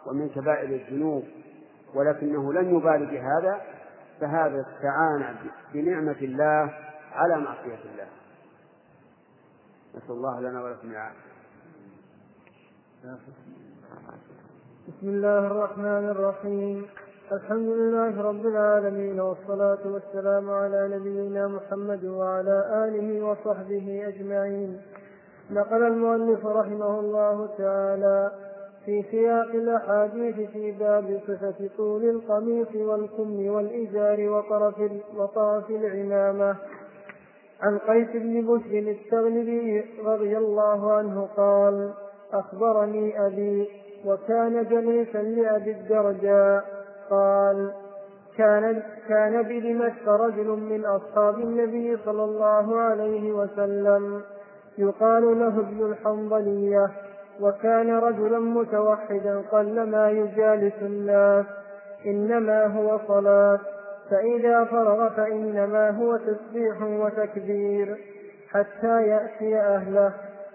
ومن كبائر الذنوب ولكنه لن يبال بهذا، فهذا استعان بنعمة الله على معصية الله. نسأل الله لنا ولكم العافية. بسم الله الرحمن الرحيم، الحمد لله رب العالمين، والصلاة والسلام على نبينا محمد وعلى آله وصحبه أجمعين. نقل المؤلف رحمه الله تعالى في سياق الأحاديث في باب صفة طول القميص والكم والإزار وطرف العمامة عن قيس بن بشر التغلبي رضي الله عنه قال أخبرني أبي وكان جليسا لأبي الدرداء قال كان بدمشق رجل من أصحاب النبي صلى الله عليه وسلم يقال له ابن الحنظلية وكان رجلا متوحدا قلما يجالس الناس، إنما هو صلاة، فإذا فرغ فإنما هو تسبيح وتكبير حتى يأتي أهله.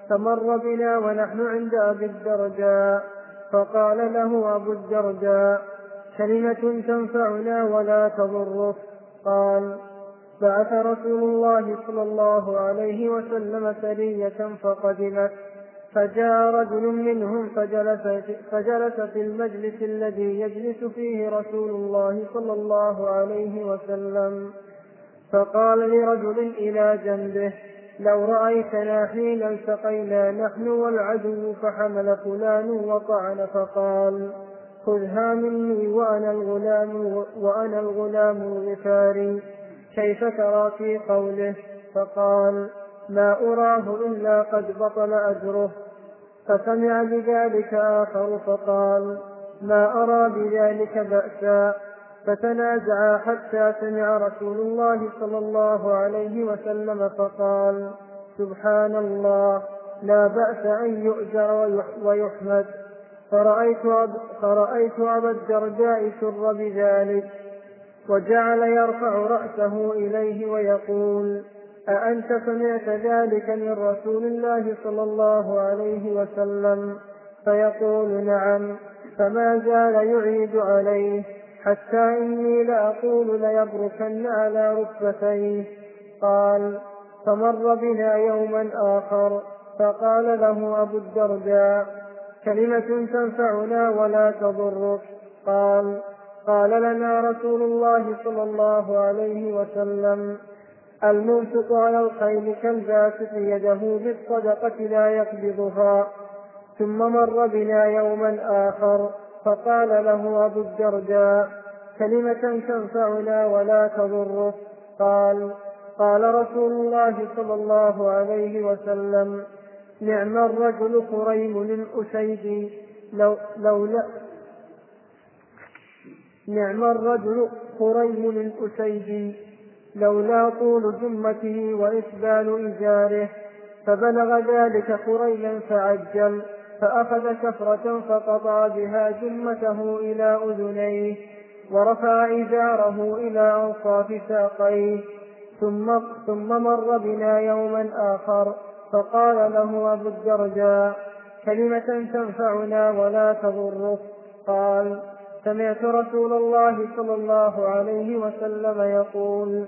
فمر بنا ونحن عند أبي الدرداء فقال له أبو الدرداء: كلمة تنفعنا ولا تضرك. قال: بعث رسول الله صلى الله عليه وسلم سرية فقدمت، فجاء رجل منهم فجلس في المجلس الذي يجلس فيه رسول الله صلى الله عليه وسلم، فقال لرجل إلى جنبه: لو رأيتنا حين التقينا نحن والعدو فحمل فلان وطعن فقال: خذها مني وأنا الغلام الغفاري، كيف ترى في قوله؟ فقال: ما أراه إلا قد بطل أجره. فسمع بذلك آخر فقال: ما أرى بذلك بأسا. فتنازعا حتى سمع رسول الله صلى الله عليه وسلم فقال: سبحان الله، لا بأس أن يؤجر ويحمد. فرأيت أبا الدرداء سر بذلك، وجعل يرفع رأسه إليه ويقول: أأنت سمعت ذلك من رسول الله صلى الله عليه وسلم؟ فيقول: نعم. فما زال يعيد عليه حتى إني لأقول ليبركن على ركبتيه. قال: فمر بنا يوما آخر فقال له أبو الدرداء: كلمة تنفعنا ولا تضرك. قال لنا رسول الله صلى الله عليه وسلم: المنفق على الخيل كالباسط يده بالصدقة لا يقبضها. ثم مر بنا يوما آخر فقال له أبو الدرداء: كلمة تنفعنا ولا تضره. قال رسول الله صلى الله عليه وسلم: نعم الرجل خريم الأسيدي لولا طول جمته وإسبال إزاره. فبلغ ذلك خريما فعجل، فأخذ شفرة فقطع بها جمته إلى أذنيه، ورفع إزاره إلى أنصاف ساقيه. ثم مر بنا يوما آخر فقال له أبو الدرداء: كلمة تنفعنا ولا تضرك. قال: سمعت رسول الله صلى الله عليه وسلم يقول: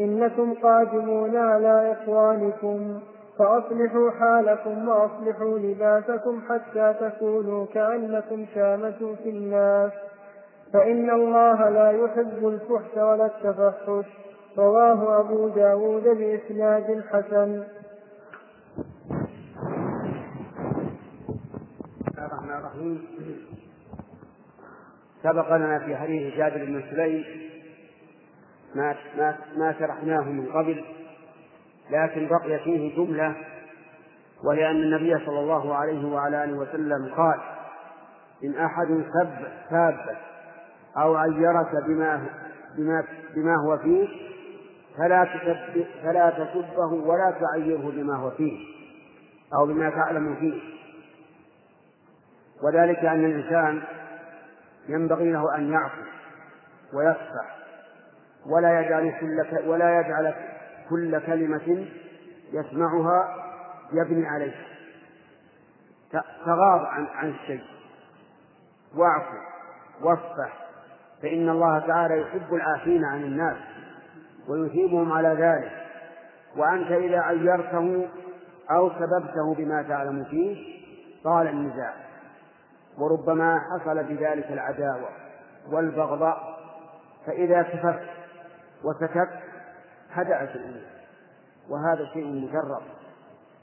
إنكم قادمون على إخوانكم فأصلحوا حالكم وأصلحوا لباسكم حتى تكونوا كأنكم شامة في الناس، فإن الله لا يحب الفحش ولا التفحش. رواه أبو داود بإسناد حسن. سبق لنا في حديث جابر بن سليم ما شرحناه من قبل، لكن بقي فيه جملة، ولأن النبي صلى الله عليه وعلى آله وسلم قال: إن أحد سب سابك أو عيرك بما هو فيه فلا تسبه ولا تعيره بما هو فيه أو بما تعلم فيه. وذلك أن الإنسان ينبغي له أن يعفو ويصفح، ولا يجعل كل كلمة يسمعها يبني عليها. تغاض عن الشيء واعفو واصفح، فإن الله تعالى يحب العافين عن الناس ويثيبهم على ذلك. وأنت إذا عيرته أو سببته بما تعلم فيه طال النزاع، وربما حصل بذلك العداوة والبغضاء، فإذا كفرت وسكت هدأت الأمور. وهذا شيء مجرب،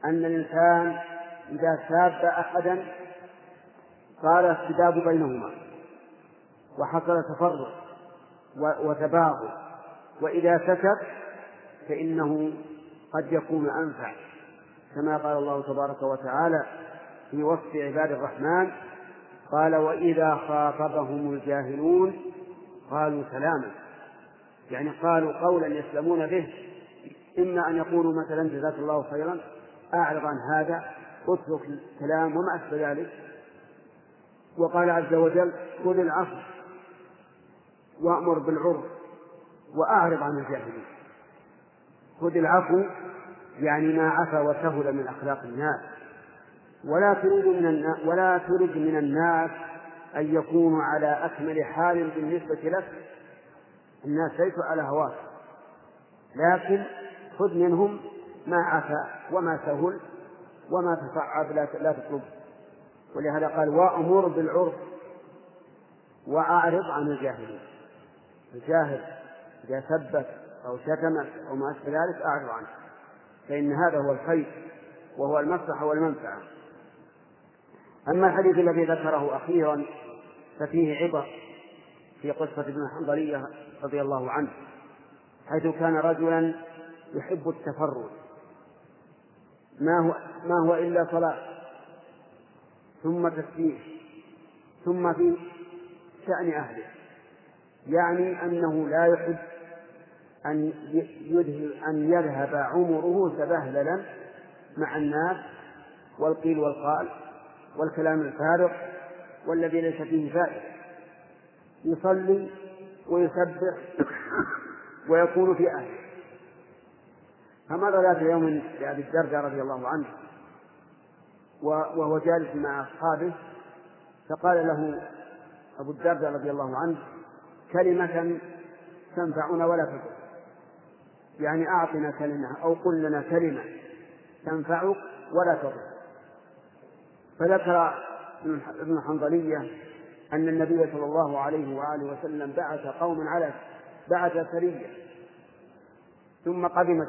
أن الإنسان إذا ساب أحدا صار السباب بينهما وحصل تفرق وتباغض، وإذا سكت فإنه قد يكون أنفع، كما قال الله تبارك وتعالى في وصف عباد الرحمن، قال: وإذا خاطبهم الجاهلون قالوا سلاما، يعني قالوا قولا يسلمون به. إما أن يقولوا مثلا جزاك الله خيرا، أعرض عن هذا اترك الكلام وما أشبه ذلك. وقال عز وجل: خذ العفو وأمر بالعرف وأعرض عن الجاهلين. خذ العفو يعني ما عفا وسهل من أخلاق الناس، ولا ترد من الناس أن يكونوا على أكمل حال بالنسبة لك. الناس ليسوا على هواك، لكن خذ منهم ما عفا وما سهل وما تصعب لا تطلب. ولهذا قال: وأمر بالعرف وأعرض عن الجاهلين. الجاهل إذا سبك أو شتمك أو ما أشبه ذلك أعرض عنه، فإن هذا هو الخير وهو المصلحة والمنفعة. أما الحديث الذي ذكره أخيرا ففيه عبر في قصة ابن حنظلة رضي الله عنه، حيث كان رجلا يحب التفرد، ما هو إلا صلاة ثم تسبيح ثم في شأن أهله، يعني أنه لا يحب أن يذهب عمره سبهللا مع الناس والقيل والقال والكلام الفارغ والذي ليس فيه فائدة. يصلي ويسبح ويكون في أهله. فمر ذات يوم لأبي الدرداء رضي الله عنه وهو جالس مع أصحابه، فقال له أبو الدرداء رضي الله عنه: كلمة تنفعنا ولا تضر، يعني أعطنا كلمة أو قل لنا كلمة تنفعك ولا تضر. فذكر ابن حنظلية أن النبي صلى الله عليه وآله وسلم بعث قوما على بعث سرية، ثم قدمت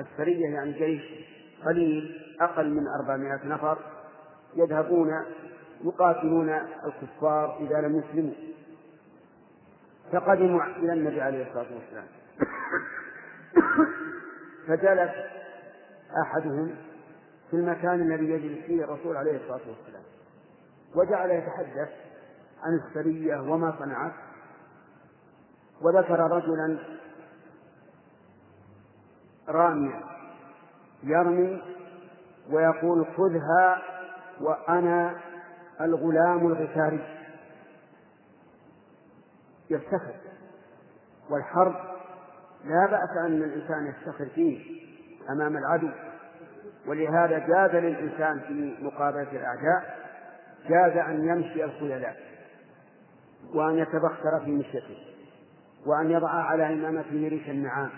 السرية يعني جيش قليل أقل من 400 نفر، يذهبون يقاتلون الكفار إذا لم يسلموا. فقدموا إلى النبي عليه الصلاة والسلام، فجلس أحدهم في المكان الذي يجلس فيه الرسول عليه الصلاة والسلام، وجعل يتحدث عن السرية وما صنعت، وذكر رجلا راميا يرمي ويقول: خذها وأنا الغلام الغفاري. يفتخر، والحرب لا بأس أن الإنسان يفتخر فيه أمام العدو، ولهذا جاز للإنسان في مقابلة الأعداء جاز أن يمشي الخيلاء، وأن يتبختر في مشيته، وأن يضع على إمامته ريش النعام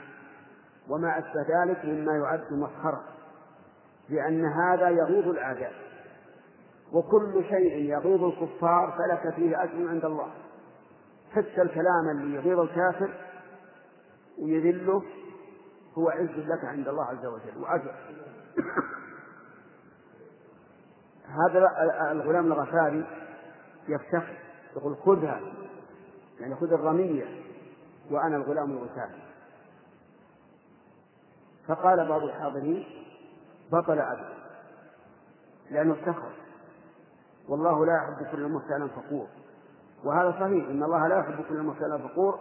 وما أشبه ذلك مما يعد مسخرة، لأن هذا يغيظ الأعداء، وكل شيء يغيظ الكفار فلك فيه أجر عند الله. حتى الكلام اللي يغيظ الكافر ويذله هو عز لك عند الله عز وجل وأجر. هذا الغلام الغفاري يفتخر يقول: خذها، يعني خذ الرمية وأنا الغلام الغفاري. فقال بعض الحاضرين: بطل عبده، لأنه افتخر، والله لا يحب كل مختال فخور. وهذا صحيح، إن الله لا يحب كل مختال فخور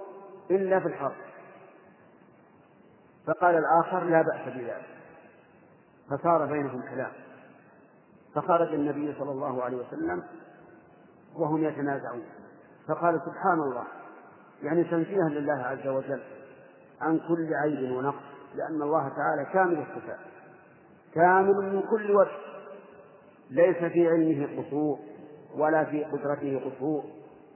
إلا في الحرب. فقال الآخر: لا بأس بذلك. فصار بينهم كلام، فخرج النبي صلى الله عليه وسلم وهم يتنازعون، فقال: سبحان الله، يعني تنزيها لله عز وجل عن كل عيب ونقص، لأن الله تعالى كامل الصفات، كامل من كل وجه، ليس في علمه قصور، ولا في قدرته قصور،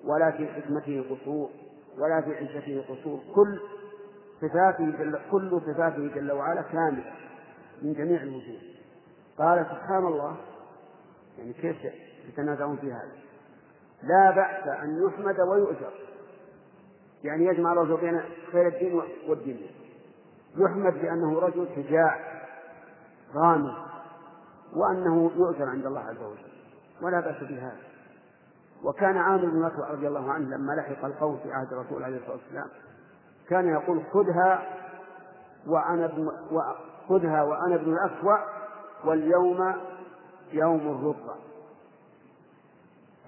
ولا في حكمته قصور، ولا في عزته قصور. كل صفاته جل وعلا كامل من جميع الوجوه. قال: سبحان الله، يعني كيف يتنازعون في هذا؟ لا بأس أن يحمد ويؤجر، يعني يجمع الله بين خير الدين والدنيا. يحمد لأنه رجل شجاع غامض، وأنه يؤجر عند الله عز وجل، ولا بأس بهذا. وكان عامر بن الخطاب رضي الله عنه لما لحق القوم في عهد الرسول عليه الصلاة والسلام كان يقول: خذها وأنا ابن الأسوأ، واليوم يوم الرضا.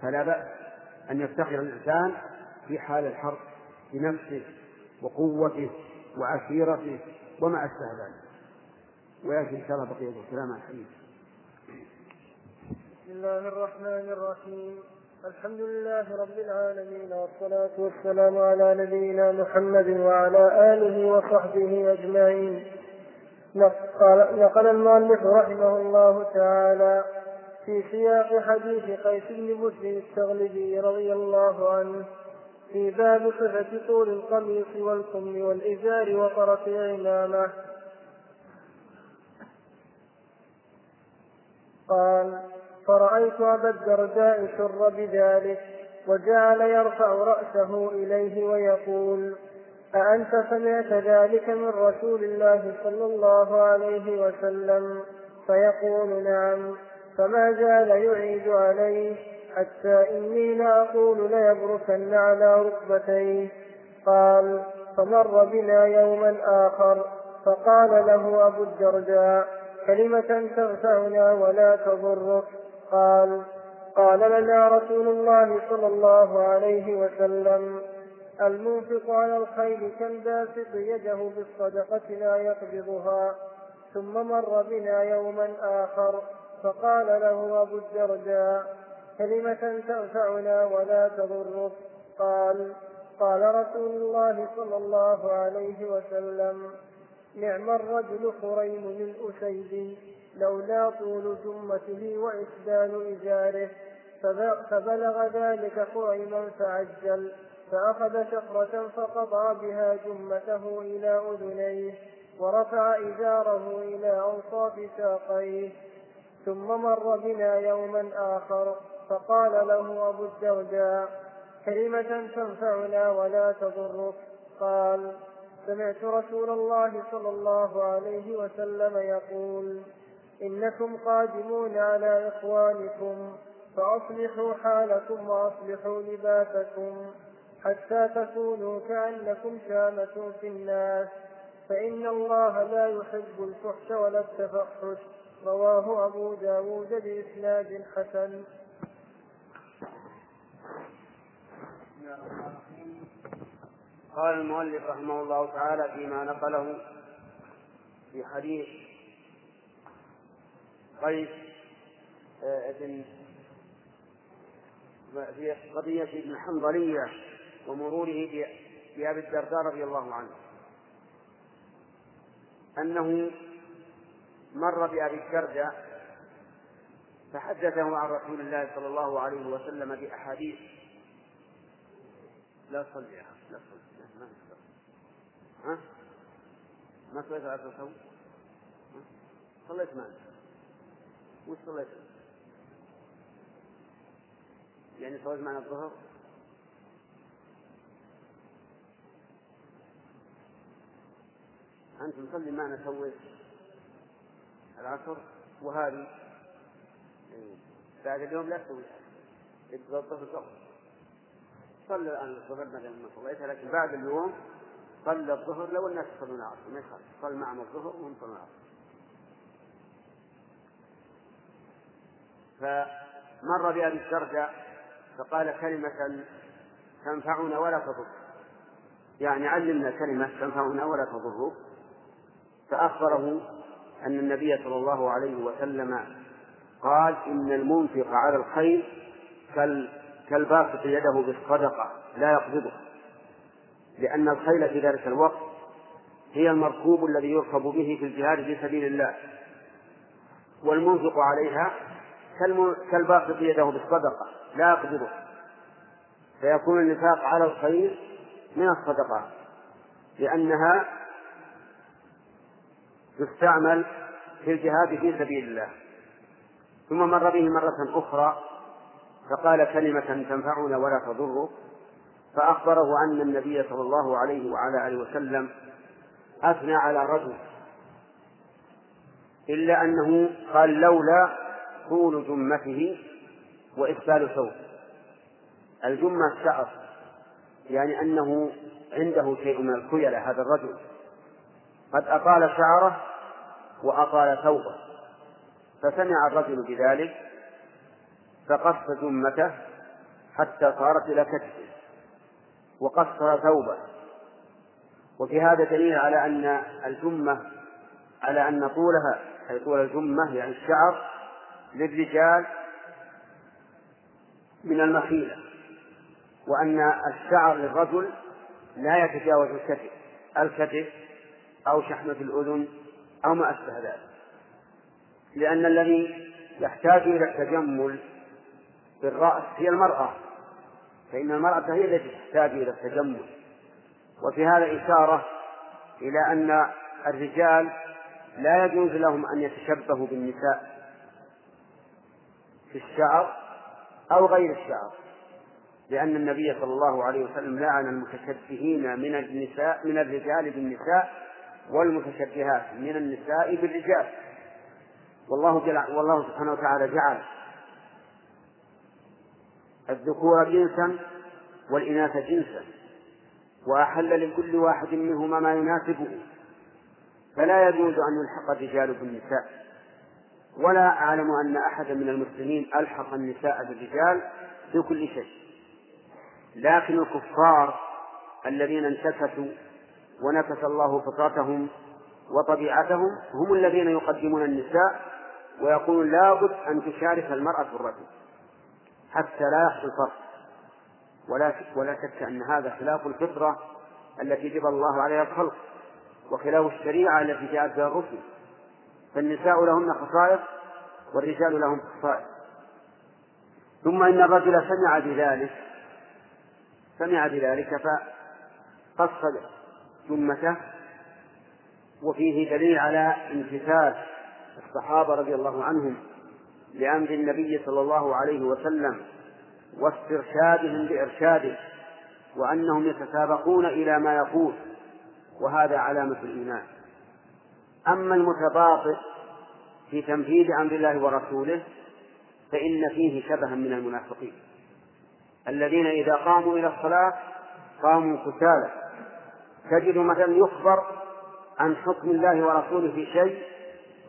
فلا بأس أن يفتخر الإنسان في حال الحرب بنفسه وقوته وعشيرته وما أشبه ذلك. ويأتي إن شاء الله بقية الكلام عن الحديث. بسم الله الرحمن الرحيم. الحمد لله رب العالمين، والصلاة والسلام على نبينا محمد وعلى آله وصحبه أجمعين. نقل المؤلف رحمه الله تعالى في سياق حديث قيس بن بشر التغلبي رضي الله عنه في باب صفة طول القميص والكم والإزار وطرف العمامة قال: فرأيت أبا الدرداء سر بذلك، وجعل يرفع رأسه إليه ويقول: أأنت سمعت ذلك من رسول الله صلى الله عليه وسلم؟ فيقول: نعم. فما زال يعيد عليه حتى إني لأقول ليبركن على ركبتيه. قال: فمر بنا يوما آخر فقال له أبو الدرداء: كلمة ترفعنا ولا تضرك. قال لنا رسول الله صلى الله عليه وسلم: المنفق على الخير كالباسط يده بالصدقة لا يقبضها. ثم مر بنا يوما آخر فقال له أبو الدرداء: كلمة تنفعنا ولا تضرك. قال رسول الله صلى الله عليه وسلم: نعم الرجل خريم الأسيدي، لولا طول جمته وإسدال إزاره. فبلغ ذلك خريما فعجل، فأخذ شفرة فقضى بها جمته إلى أذنيه، ورفع إزاره إلى أوصاف ساقيه. ثم مر بنا يوما آخر فقال له أبو الدرداء: كلمة تنفعنا ولا تضرك. قال: سمعت رسول الله صلى الله عليه وسلم يقول: إنكم قادمون على إخوانكم فأصلحوا حالكم وأصلحوا لباسكم حتى تكونوا كأنكم شامة في الناس، فإن الله لا يحب الفحش ولا التفحش. رواه أبو داود بإسناد حسن. قال المؤلف رحمه الله تعالى فيما نقله في حديث قيس في قضية ابن حنظلة ومروره بأبي الدرداء رضي الله عنه أنه مر بأبي الدرداء فحدثه عن رسول الله صلى الله عليه وسلم بأحاديث لا صليها لا صليها ما صليت على الصوم صليت معنا وش صليت يعني صليت معنا الظهر أنت نصلي معنا سويت العصر وهذه بعد اليوم لا تسوي الظهر صلى الآن الظهر بدل ما صليتها، لكن بعد اليوم صلى الظهر لو الناس يصلون العصر ما يخالف، صل معهم الظهر وهم صلوا العصر. فمر بأبي الدرداء فقال: كلمة تنفعنا ولا تضر، يعني علمنا كلمة تنفعنا ولا تضر. فأخبره أن النبي صلى الله عليه وسلم قال: إن المنفق على الخير كالباسط يده بالصدقة لا يقبضها، لأن الخيل في ذلك الوقت هي المركوب الذي يركب به في الجهاد في سبيل الله، والمنفق عليها كالباسط يده بالصدقة لا يقبضها، فيكون النفاق على الخير من الصدقة لأنها تستعمل في الجهاد في سبيل الله. ثم مر به مرة أخرى فقال: كلمة تنفعنا ولا تضر. فأخبره أن النبي صلى الله عليه وعلى آله وسلم أثنى على رجل، إلا أنه قال: لولا طول جمته وإسبال ثوب. الجمة الشعر، يعني أنه عنده شيء من الكيلة، هذا الرجل قد أطال شعره وأطال ثوبه، فسمع الرجل بذلك فقص جمته حتى صارت إلى كتفه، وقصر ثوبه. وفي هذا دليل على أن الجمة، على أن طولها، أي طول الجمة يعني الشعر للرجال من المخيلة، وأن الشعر للرجل لا يتجاوز الكتف أو شحمة الأذن أو ما أشبه ذلك، لأن الذي يحتاج إلى التجمل بالرأس هي المرأة، فإن المرأة هي التي تحتاج إلى التجمل. وفي هذا إشارة إلى أن الرجال لا يجوز لهم أن يتشبهوا بالنساء في الشعر أو غير الشعر، لأن النبي صلى الله عليه وسلم لعن المتشبهين من الرجال بالنساء والمتشبهات من النساء بالرجال. والله سبحانه وتعالى جعل الذكور جنسا والإناث جنسا، وأحل لكل واحد منهما ما يناسبه، فلا يجوز أن يلحق الرجال بالنساء. ولا أعلم أن أحد من المسلمين ألحق النساء بالرجال في كل شيء، لكن الكفار الذين انتكسوا ونكس الله فطرتهم وطبيعتهم هم الذين يقدمون النساء ويقولون لا بد أن تشارك المرأة بالرجل حتى لا يحصل فرق. ولا شك أن هذا خلاف الفطرة التي جبل الله عليها الخلق، وخلاف الشريعة التي جاءت بها الرسل، فالنساء لهن خصائص والرجال لهم خصائص. ثم إن الرجل سمع بذلك فقصد جمته، وفيه دليل على امتثال الصحابة رضي الله عنهم لأمر النبي صلى الله عليه وسلم واسترشادهم بإرشاده، وأنهم يتسابقون إلى ما يقول، وهذا علامة الإيمان. أما المتباطئ في تنفيذ أمر الله ورسوله فإن فيه شبها من المنافقين الذين إذا قاموا إلى الصلاة قاموا كسالى. تجد مثلا يخبر عن حكم الله ورسوله في شيء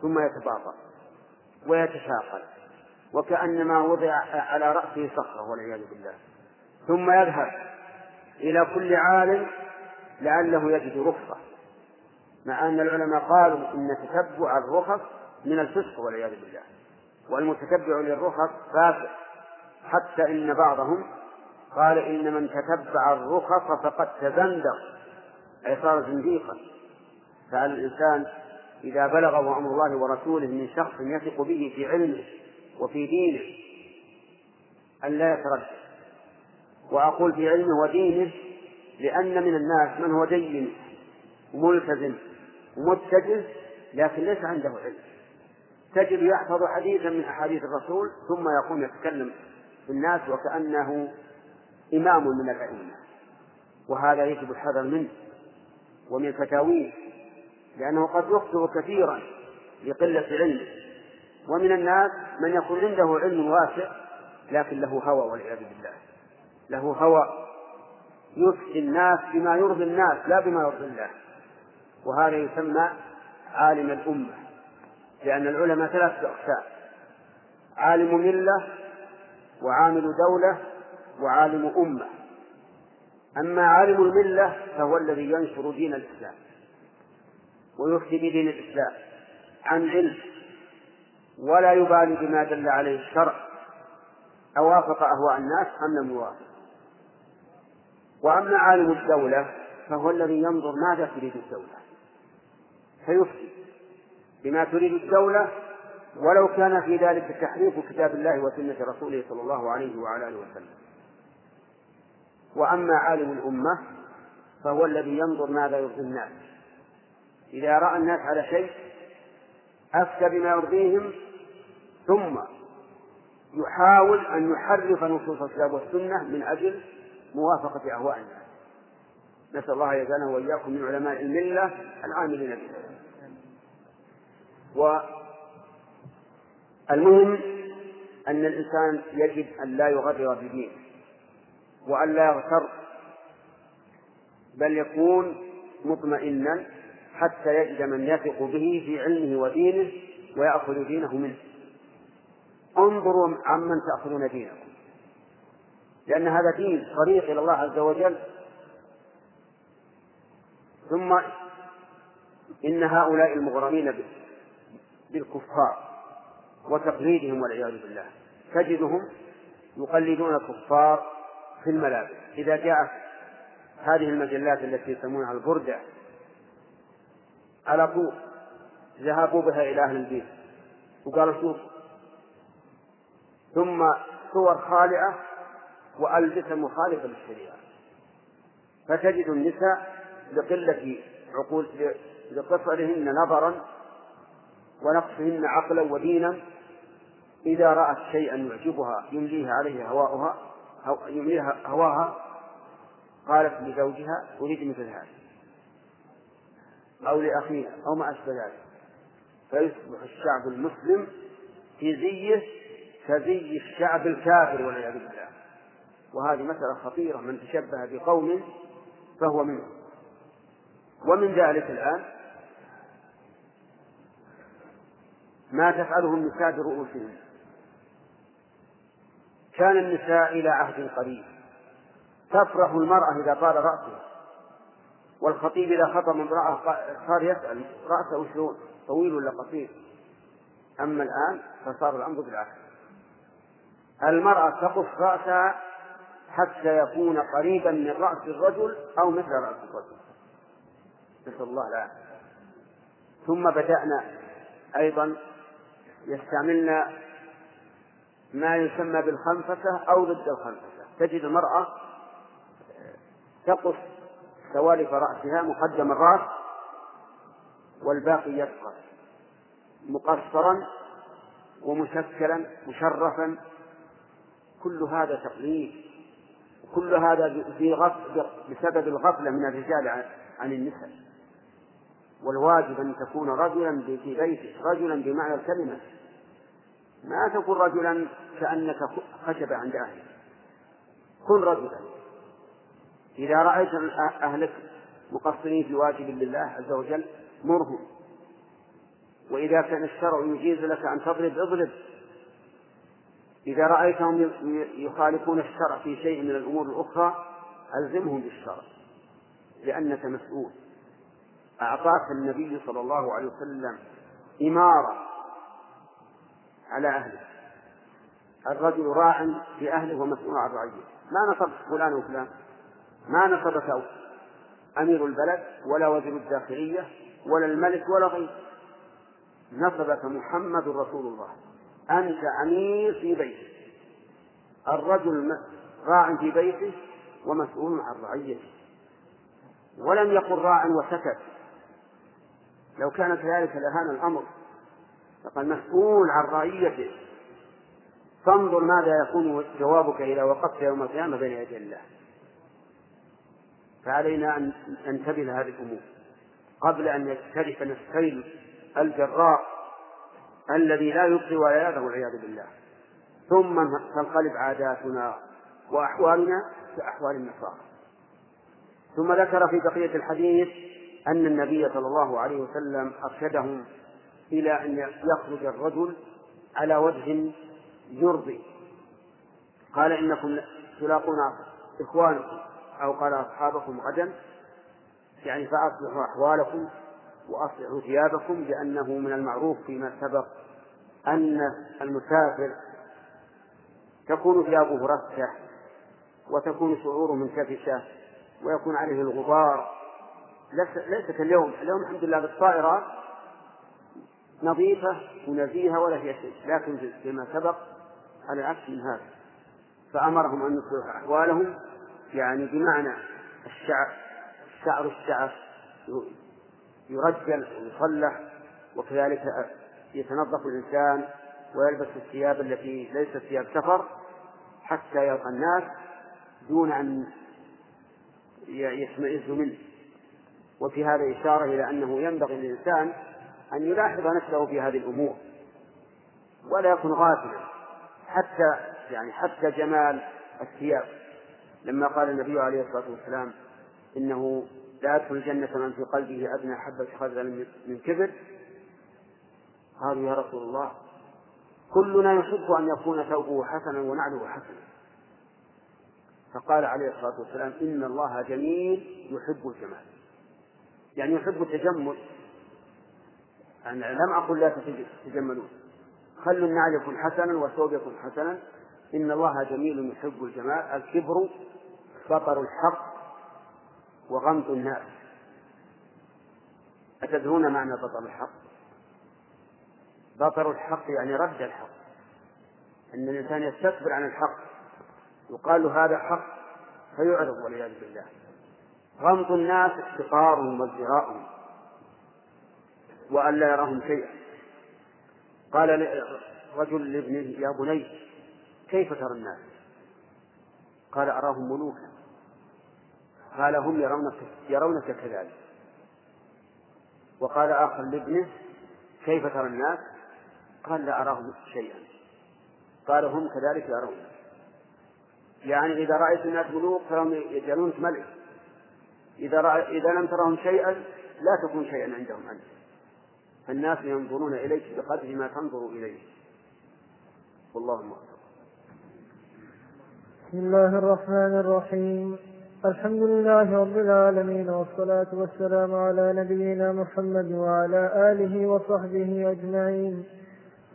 ثم يتباطأ ويتشاقل وكأنما وضع على رأسه صخرة والعياذ بالله، ثم يذهب إلى كل عالم لعله يجد رخصة، مع أن العلماء قالوا إن تتبع الرخص من الفسق والعياذ بالله، والمتتبع للرخص فاسق، حتى إن بعضهم قال إن من تتبع الرخص فقد تزندق، أي صار زنديقا. فعلى الإنسان إذا بلغ أمر الله ورسوله من شخص يثق به في علمه وفي دينه أن لا يتردد. وأقول في علمه ودينه لأن من الناس من هو دين وملتزم ومتجه لكن ليس عنده علم، تجد يحفظ حديثا من أحاديث الرسول ثم يقوم يتكلم في الناس وكأنه إمام من الأئمة، وهذا يجب الحذر منه ومن فتاويه، لأنه قد يخطئ كثيرا لقلة علمه. ومن الناس من يكون عنده علم واسع لكن له هوى والعياذ بالله، له هوى يفتي الناس بما يرضي الناس لا بما يرضي الله، وهذا يسمى عالم الأمة، لأن العلماء ثلاثة أقسام: عالم ملة وعامل دولة وعالم أمة. أما عالم الملة فهو الذي ينشر دين الإسلام ويفتي بدين الإسلام عن علم، ولا يبالي بما دل عليه الشرع، أوافق أهواء الناس أم لم يوافق. وأما عالم الدولة فهو الذي ينظر ماذا تريد الدولة فيفتي بما تريد الدولة، ولو كان في ذلك تحريف كتاب الله وسنة رسوله صلى الله عليه وعلى آله وسلم. وأما عالم الأمة فهو الذي ينظر ماذا يرضي الناس، إذا رأى الناس على شيء أفتى بما يرضيهم ثم يحاول أن يحرف نصوص الكتاب والسنة من أجل موافقة أهواء الناس. نسأل الله يجعلنا وإياكم من علماء الملة العاملين بها. والمهم أن الإنسان يجب أن لا يغرر بدينه وأن لا يغتر، بل يكون مطمئنا حتى يجد من يثق به في علمه ودينه ويأخذ دينه منه. انظروا عمن تأخذون دينكم، لأن هذا دين طريق إلى الله عز وجل. ثم إن هؤلاء المغرمين بالكفار وتقليدهم والعياذ بالله تجدهم يقلدون الكفار في الملابس. إذا جاءت هذه المجلات التي يسمونها البردة على طول ذهبوا بها إلى أهل البيت وقالوا شوف، ثم صور خالعة وألبسة مخالفة للشريعة. فتجد النساء لقلة عقول لقصرهن نظرا ونقصهن عقلا ودينا، إذا رأت شيئا يعجبها يمليها عليه هواها قالت لزوجها أريد مثل هذا أو لأخيها أو ما أشبه ذلك، فيصبح الشعب المسلم في زيه كزي الشعب الكافر والعياذ بالله. وهذه مسألة خطيرة، من تشبه بقوم فهو منهم. ومن ذلك الآن ما تفعله النساء برؤوسهم. كان النساء إلى عهد قريب تفرح المرأة إذا طال رأسها، والخطيب إذا خطب امرأة صار يسأل رأسه شلون طويل ولا قصير. أما الآن فصار الأمر بالعكس، المرأة تقف رأسها حتى يكون قريبا من رأس الرجل أو مثل رأس الرجل، نسأل الله العافية. ثم بدأنا أيضا يستعملنا ما يسمى بالخنفسة أو ضد الخنفسة. تجد المرأة تقف سوالف رأسها مقدم الرأس والباقي يبقى مقصرا ومشكلا مشرفا. كل هذا تقليد، وكل هذا بسبب الغفلة من الرجال عن النساء. والواجب أن تكون رجلا في بيتك، رجلا بمعنى الكلمة، ما تكون رجلا كأنك خشب عند أهلك. كن رجلا، إذا رأيت أهلك مقصرين في واجب لله عز وجل مرهم، وإذا كان الشرع يجيز لك أن تضرب اضرب. إذا رأيتهم يخالفون الشرع في شيء من الأمور الأخرى ألزمهم بالشرع، لأنك مسؤول. أعطاك النبي صلى الله عليه وسلم إمارة على أهله، الرجل راع في أهله ومسؤول عن رعيته. ما نصب فلان وفلان، ما نصبك أمير البلد ولا وزير الداخلية ولا الملك ولا غيره، نصبك محمد رسول الله. أنت أمير في بيتك، الرجل راع في بيته ومسؤول عن رعيته. ولم يقل راع وسكت، لو كان كذلك لهان الأمر. فقال مسؤول عن رعيته، فانظر ماذا يكون جوابك إذا وقفت يوم القيامة بين يدي الله. فعلينا أن ننتبه لهذه الأمور قبل أن يجترفنا السيل الجراء الذي لا يبقي ولا يذر والعياذ بالله، ثم تنقلب عاداتنا وأحوالنا كأحوال النصارى. ثم ذكر في بقية الحديث أن النبي صلى الله عليه وسلم أرشدهم إلى أن يخرج الرجل على وجه يرضي. قال إنكم تلاقون إخوانكم، أو قال أصحابكم، غدا، يعني فأصلحوا أحوالكم وأصلحوا ثيابكم، لأنه من المعروف فيما سبق أن المسافر تكون ثيابه رثة وتكون شعوره منكفشة ويكون عليه الغبار. ليس كاليوم، اليوم الحمد لله بالطائرات نظيفة ونزيهة ولا فيها شيء، لكن فيما سبق على العكس من هذا. فأمرهم أن يصلحوا أحوالهم، يعني بمعنى الشعر يرجل ويصلح، وكذلك يتنظف الإنسان ويلبس الثياب التي ليست ثياب سفر حتى يلقى الناس دون أن يشمئز منه. وفي هذا إشارة إلى أنه ينبغي للإنسان أن يلاحظ نفسه في هذه الأمور ولا يكون غافلا، حتى جمال الثياب. لما قال النبي عليه الصلاة والسلام إنه لا يدخل الجنة من في قلبه أدنى حبة خردل من كبر، قالوا يا رسول الله كلنا يحب أن يكون ثوبه حسنا ونعله حسنا، فقال عليه الصلاة والسلام إن الله جميل يحب الجمال، يعني يحب التجمل. أنا لم أقل لا تتجملون، خلوا النعل يكون حسنا والثوب يكون حسنا، إن الله جميل يحب الجمال. الكبر بطر الحق وغمط الناس. أتدرون معنى بطر الحق؟ بطر الحق يعني رد الحق، أن الإنسان يستكبر عن الحق يقال هذا حق فيعرض والعياذ بالله. غمط الناس احتقارهم وازدراءهم وأن لا يراهم شيئا. قال رجل لابنه: يا بني كيف ترى الناس؟ قال: أراهم ملوكا. قال: هم يرونك كذلك. وقال آخر لابنه: كيف ترى الناس؟ قال: لا أراهم شيئا. قال: هم كذلك يرونك. يعني إذا رأيت الناس ملوك فهم يجعلونك ملك، إذا لم ترهم شيئا لا تكون شيئا عندهم أنت، فالناس ينظرون إليك بقدر ما تنظر إليه. والله الموفق. بسم الله الرحمن الرحيم. الحمد لله رب العالمين، والصلاة والسلام على نبينا محمد وعلى آله وصحبه أجمعين.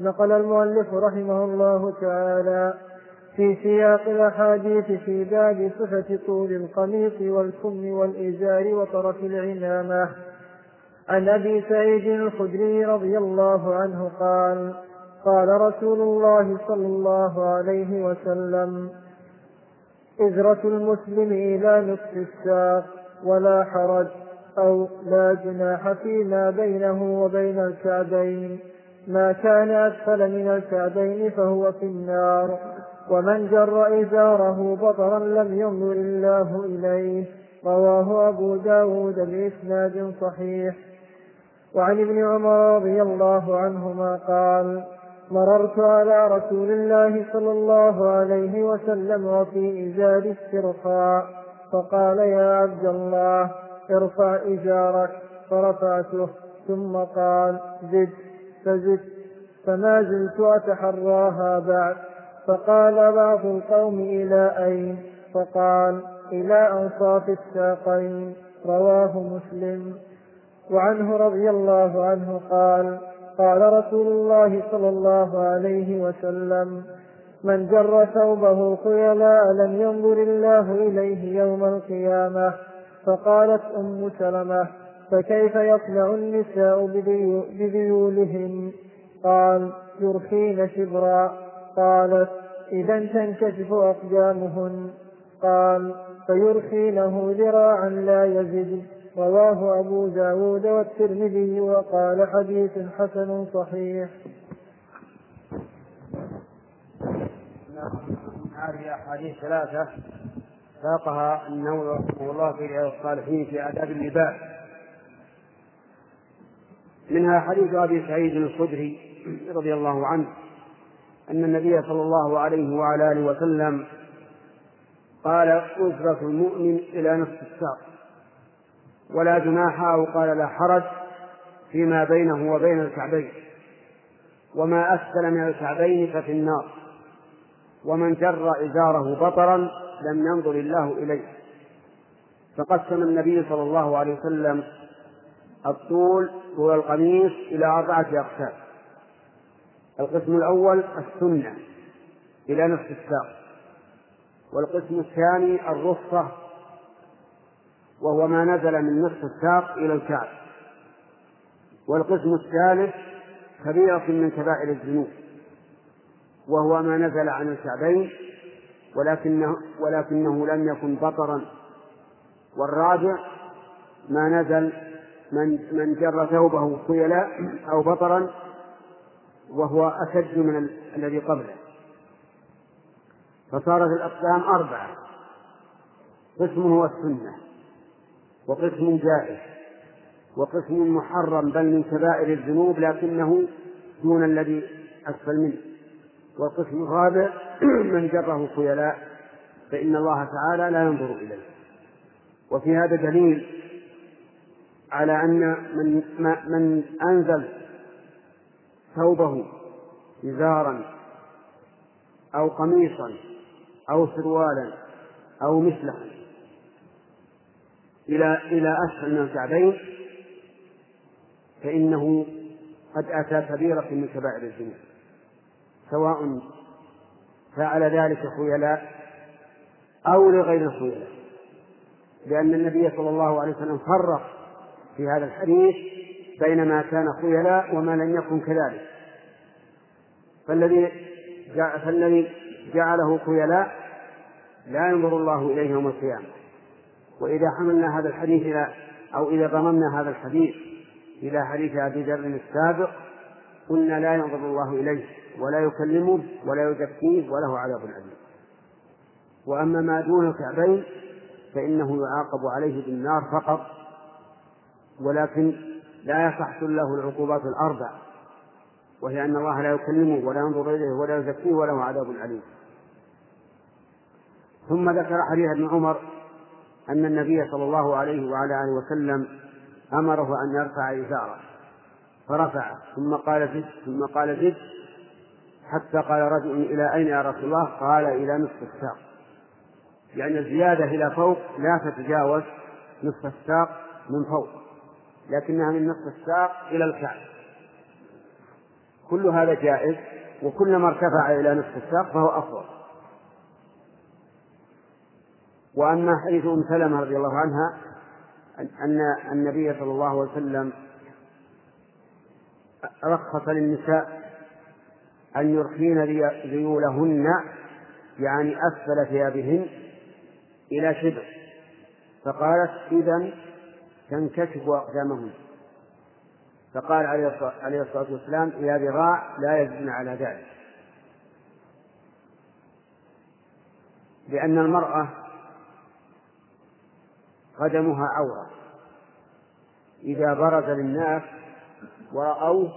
نقل المؤلف رحمه الله تعالى في سياق الأحاديث في باب صفة طول القميص والكم والإزار وطرف العمامة عن أبي سعيد الخدري رضي الله عنه قال: قال رسول الله صلى الله عليه وسلم: إزرة المسلم إلى نصف الساق ولا حرج أو لا جناح فيما بينه وبين الكعبين، ما كان أسفل من الكعبين فهو في النار، ومن جر إزاره بطرا لم ينظر الله إليه. رواه أبو داود بإسناد صحيح. وعن ابن عمر رضي الله عنهما قال: مررت على رسول الله صلى الله عليه وسلم وفي إزار استرخاء، فقال: يا عبد الله ارفع إزارك، فرفعته، ثم قال: زد، فزدت، فما زلت أتحراها بعد. فقال بعض القوم: إلى أين؟ فقال: إلى أنصاف الساقين. رواه مسلم. وعنه رضي الله عنه قال: قال رسول الله صلى الله عليه وسلم: من جر ثوبه خيلاء لم ينظر الله إليه يوم القيامة. فقالت أم سلمة: فكيف يطلع النساء بذيولهن؟ قال: يرخين شبرا. قالت: إذا تنكشف أقدامهن. قال: فيرخينه ذراعا لا يزيد. رواه أبو داود والترمذي وقال: حديث حسن صحيح. هذه أحاديث ثلاثة ساقها النووي رحمه الله في رياض الصالحين في آداب اللباس، منها حديث أبي سعيد الخدري رضي الله عنه أن النبي صلى الله عليه وعلى آله وسلم قال: أزرة المؤمن إلى نصف الساق ولا جناح، أو قال لا حرج، فيما بينه وبين الكعبين، وما أسفل من الكعبين ففي النار، ومن جر إزاره بطرا لم ينظر الله إليه. فقسم النبي صلى الله عليه وسلم الطول طول القميص إلى 4 أقسام. القسم الأول السنة إلى نصف الساق، والقسم الثاني الرخصة، وهو ما نزل من نصف الساق إلى الكعب، والقسم الثالث كبيرة من كبائر الذنوب، وهو ما نزل عن الكعبين ولكنه لم يكن بطرا، والرابع ما نزل من جر ثوبه خيلاء أو بطرا، وهو أشد من الذي قبله. فصارت الأقسام 4، قسم هو السنة، وقسم جائز، وقسم محرم بل من كبائر الذنوب لكنه دون الذي أسفل منه، والقسم الرابع من جره خيلاء فإن الله تعالى لا ينظر إليه. وفي هذا دليل على أن من أنزل ثوبه إزارا أو قميصا أو سروالا أو مثلها إلى أسفل من الكعبين فإنه قد أتى كبيرة من كبائر الذنوب، سواء فعل ذلك خيلاء أو لغير الخيلاء، لأن النبي صلى الله عليه وسلم فرق في هذا الحديث بين ما كان خيلاء وما لم يكن كذلك، فالذي جعله خيلاء لا ينظر الله إليه يوم القيامة. وإذا حملنا هذا الحديث إذا ضممنا هذا الحديث إلى حديث أبي ذر السابق قلنا لا ينظر الله إليه ولا يكلمه ولا يزكيه وله عذاب أليم. وأما ما دون الكعبين فإنه يعاقب عليه بالنار فقط، ولكن لا تحصل له العقوبات الأربع، وهي أن الله لا يكلمه ولا ينظر إليه ولا يزكيه وله عذاب أليم. ثم ذكر حديث ابن عمر أن النبي صلى الله عليه وعلى آله وسلم أمره أن يرفع إزاره فرفعه، ثم قال زد، حتى قال رجل إلى أين يا رسول الله؟ قال إلى نصف الساق، يعني الزيادة إلى فوق لا تتجاوز نصف الساق من فوق، لكنها من نصف الساق إلى الكعب. كل هذا جائز، وكلما ارتفع إلى نصف الساق فهو أفضل. وأما حديث أم سلمة رضي الله عنها أن النبي صلى الله عليه وسلم رخص للنساء أن يرخين ذيولهن، يعني أسفل ثيابهن إلى شبر، فقالت إذن تنكشف أقدامهن، فقال عليه الصلاة والسلام إلى ذراع لا يزن على ذلك، لأن المرأة قدمها عورة، إذا برز للناس ورأوه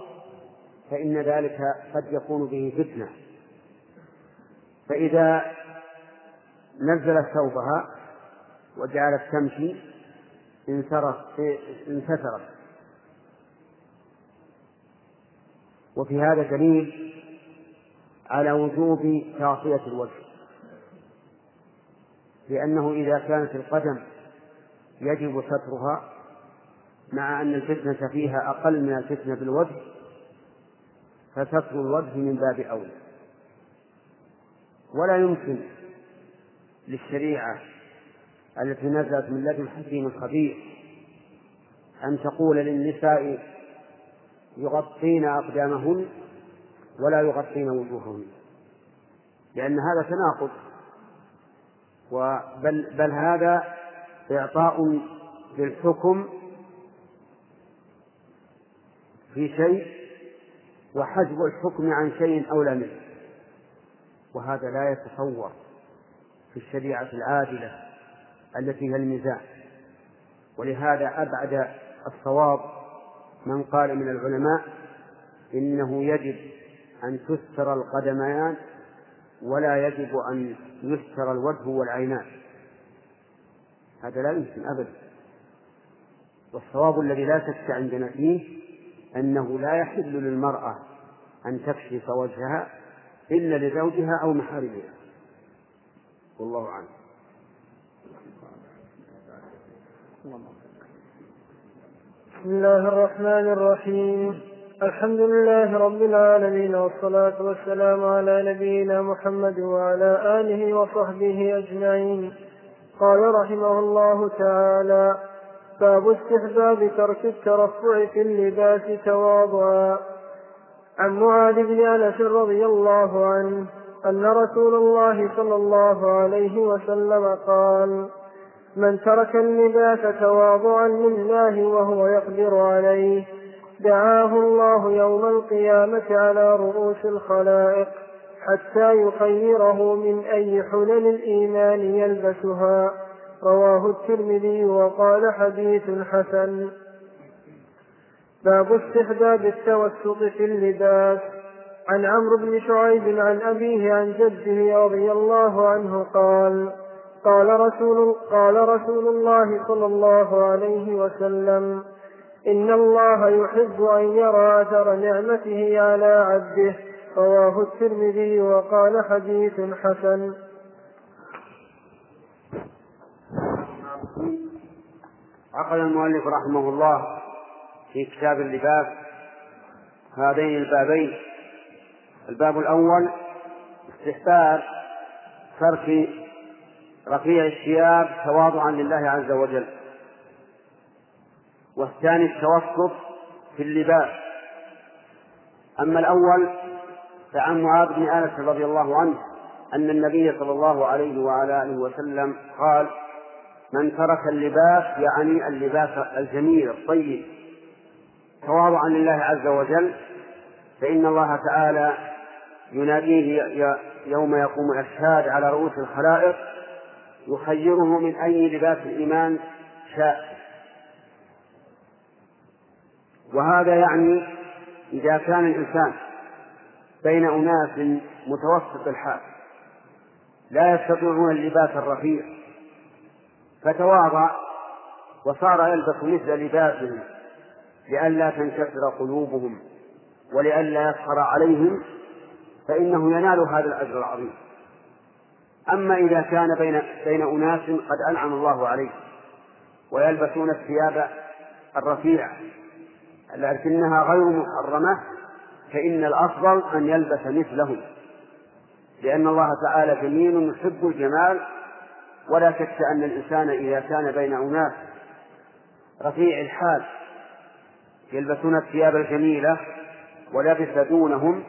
فإن ذلك قد يكون به فتنة، فإذا نزلت ثوبها وجعلت تمشي انكسرت. وفي هذا دليل على وجوب تغطية الوجه، لأنه إذا كانت القدم يجب سترها مع أن الفتنة فيها أقل من الفتنة بالوجه، فستر الوجه من باب أولى. ولا يمكن للشريعة التي نزلت من لدن حكيم خبير أن تقول للنساء يغطين أقدامهن ولا يغطين وجوههن، لأن هذا تناقض، بل هذا إعطاء بالحكم في شيء وحجب الحكم عن شيء أولى منه، وهذا لا يتصور في الشريعة العادلة التي هي الميزان. ولهذا أبعد الصواب من قال من العلماء إنه يجب أن تستر القدمان ولا يجب أن يستر الوجه والعينان، هذا لا يمكن أبدا. والصواب الذي لا شك عندنا فيه أنه لا يحل للمرأة أن تكشف وجهها إلا لزوجها أو محارمها، والله أعلم. بسم الله الرحمن الرحيم، الحمد لله رب العالمين، والصلاة والسلام على نبينا محمد وعلى آله وصحبه أجمعين. قال رحمه الله تعالى: باب استحباب ترك الترفع في اللباس تواضعا. عن معاذ بن أنس رضي الله عنه أن رسول الله صلى الله عليه وسلم قال: من ترك اللباس تواضعا لله وهو يقدر عليه دعاه الله يوم القيامة على رؤوس الخلائق حتى يخيره من أي حلل الإيمان يلبسها. رواه الترمذي وقال حديث حسن. باب استحباب التوسط في اللباس. عن عمرو بن شعيب عن أبيه عن جده رضي الله عنه قال: قال رسول الله صلى الله عليه وسلم: إن الله يحب أن يرى أثر نعمته على عبده. رواه الترمذي وقال حديث حسن. عقد المؤلف رحمه الله في كتاب اللباس هذين البابين: الباب الأول استحباب ترك رفيع الثياب تواضعا لله عز وجل. والثاني التوسط في اللباس. أما الأول فعن معاذ بن أنس رضي الله عنه أن النبي صلى الله عليه وعلى آله وسلم قال: من ترك اللباس، يعني اللباس الجميل الطيب، تواضعا لله عز وجل، فإن الله تعالى يناديه يوم يقوم الأشهاد على رؤوس الخلائق يخيره من أي لباس الإيمان شاء. وهذا يعني إذا كان الإنسان بين أناس متوسط الحال لا يستطيعون اللباس الرفيع فتواضع وصار يلبس مثل لباسهم لئلا تنكسر قلوبهم ولئلا يسخر عليهم، فإنه ينال هذا الأجر العظيم. أما إذا كان بين أناس قد أنعم الله عليه ويلبسون الثياب الرفيعة لكنها غير محرمة، فإن الأفضل أن يلبس مثلهم، لأن الله تعالى جميل يحب الجمال. ولا شك أن الإنسان إذا كان بين أناس رفيع الحال يلبسون الثياب الجميلة ولبس دونهم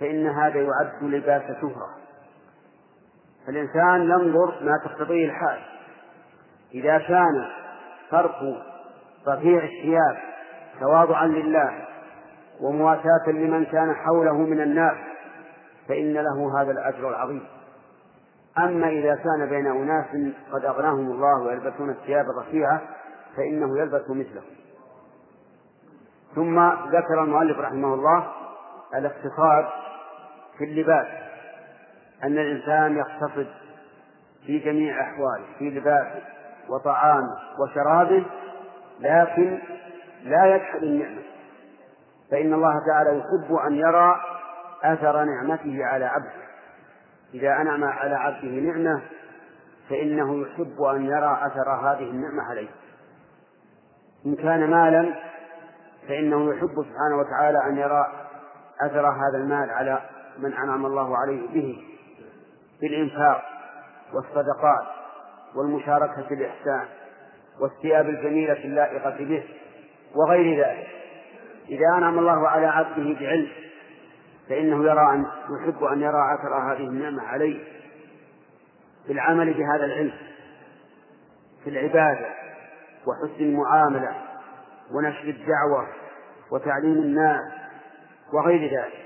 فإن هذا يعد لباس شهرة. فالإنسان ينظر ما تقتضيه الحال، إذا كان ترك رفيع الثياب تواضعا لله ومواساة لمن كان حوله من الناس فإن له هذا الأجر العظيم. أما إذا كان بين أناس قد أغناهم الله ويلبسون الثياب الرفيعة فإنه يلبس مثله. ثم ذكر المؤلف رحمه الله الاقتصاد في اللباس، أن الإنسان يقتصد في جميع أحواله، في لباسه وطعامه وشرابه، لكن لا يجحد النعمة، فإن الله تعالى يحب أن يرى أثر نعمته على عبده. إذا أنعم على عبده نعمة فإنه يحب أن يرى أثر هذه النعمة عليه. إن كان مالا فإنه يحب سبحانه وتعالى أن يرى أثر هذا المال على من أنعم الله عليه به بالإنفاق والصدقات والمشاركة في الإحسان والثياب الجميلة اللائقة به وغير ذلك. إذا أنعم الله على عبده بعلم فإنه يحب أن يرى أثر هذه النعمة عليه بالعمل بهذا العلم في العبادة وحسن المعاملة ونشر الدعوة وتعليم الناس وغير ذلك.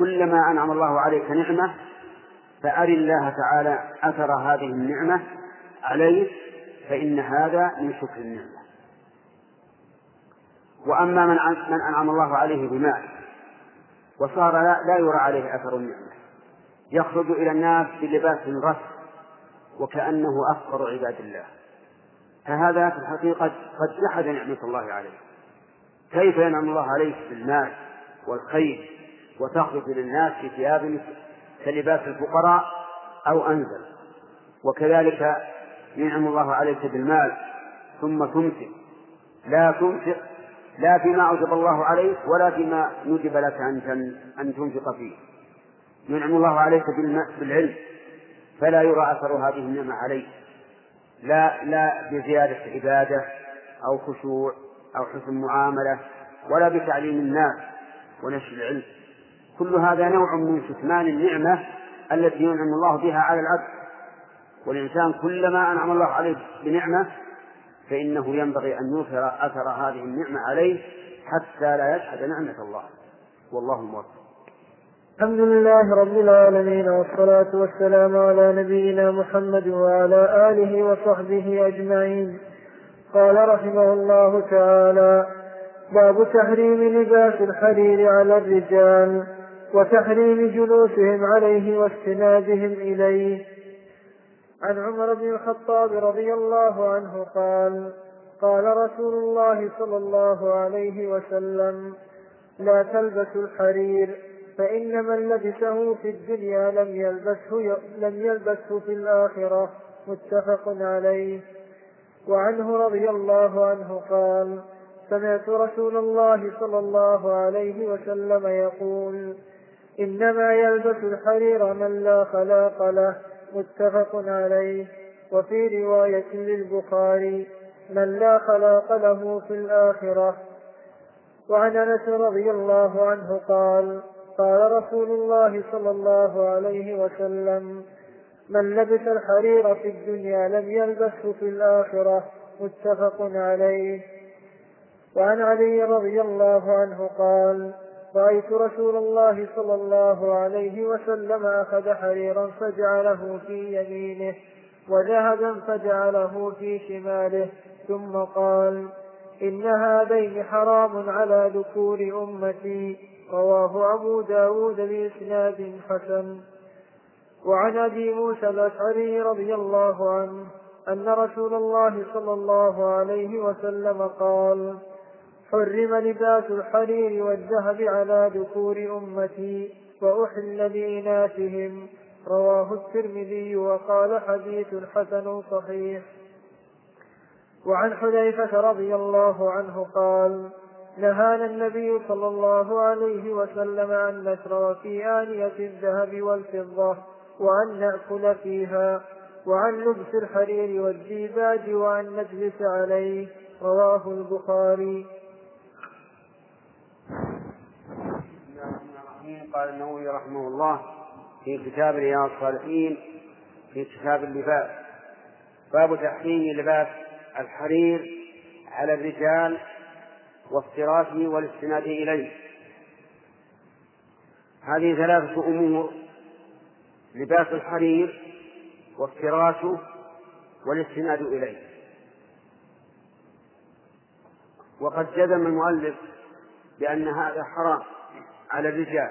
كلما أنعم الله عليك نعمة فأر الله تعالى أثر هذه النعمة عليه، فإن هذا من شكر النعمة. وأما من أنعم الله عليه بمال وصار لا يرى عليه أثر النعمة، يخرج إلى الناس بلباس رسم وكأنه أفقر عباد الله، فهذا في الحقيقة قد جحد نعمة الله عليه. كيف ينعم الله عليك بالمال والخير وتخرج للناس في ثياب كلباس الفقراء أو أنزل؟ وكذلك ينعم الله عليك بالمال ثم تمسك، لا تمسك لا فيما أوجب الله عليك ولا فيما نجب لك أن تنفق فيه. ينعم الله عليك بالعلم فلا يرى أثر هذه النعمة عليك لا بزيادة عبادة أو خشوع أو حسن معاملة ولا بتعليم الناس ونشر العلم. كل هذا نوع من كتمان النعمة التي ينعم الله بها على العبد. والإنسان كلما أنعم الله عليه بنعمة فإنه ينبغي أن يثر أثر هذه النعمة عليه حتى لا يشهد نعمة الله، والله موفق. الحمد لله رب العالمين، والصلاة والسلام على نبينا محمد وعلى آله وصحبه أجمعين. قال رحمه الله تعالى: باب تحريم لباس الحرير على الرجال وتحريم جلوسهم عليه واستنادهم إليه. عن عمر بن الخطاب رضي الله عنه قال: قال رسول الله صلى الله عليه وسلم: لا تلبسوا الحرير، فإن من لبسه في الدنيا لم يلبسه في الآخرة. متفق عليه. وعنه رضي الله عنه قال: سمعت رسول الله صلى الله عليه وسلم يقول: إنما يلبس الحرير من لا خلاق له متفق عليه. وفي رواية للبخاري من لا خلاق له في الآخرة. وعن أنس رضي الله عنه قال قال رسول الله صلى الله عليه وسلم من لبس الحرير في الدنيا لم يلبسه في الآخرة متفق عليه. وعن علي رضي الله عنه قال رأيت رسول الله صلى الله عليه وسلم أخذ حريرا فجعله في يمينه وذهبا فجعله في شماله ثم قال إن هذين حرام على ذكور أمتي. رواه أبو داود بإسناد حسن. وعن أبي موسى الأشعري رضي الله عنه أن رسول الله صلى الله عليه وسلم قال حرم لباس الحرير والذهب على ذكور أمتي وأحل لإناثهم. رواه الترمذي وقال حديث حسن صحيح. وعن حذيفة رضي الله عنه قال نهانا النبي صلى الله عليه وسلم أن نشرب في آنية الذهب والفضة وأن نأكل فيها وعن لبس الحرير والديباج وأن نجلس عليه. رواه البخاري. قال النووي رحمه الله في كتاب رياض الصالحين في كتاب اللباس: باب تحريم لباس الحرير على الرجال وافتراسه والاستناد إليه. هذه ثلاثة أمور: لباس الحرير وافتراسه والاستناد إليه. وقد جزم المؤلف بأن هذا حرام على الرجال،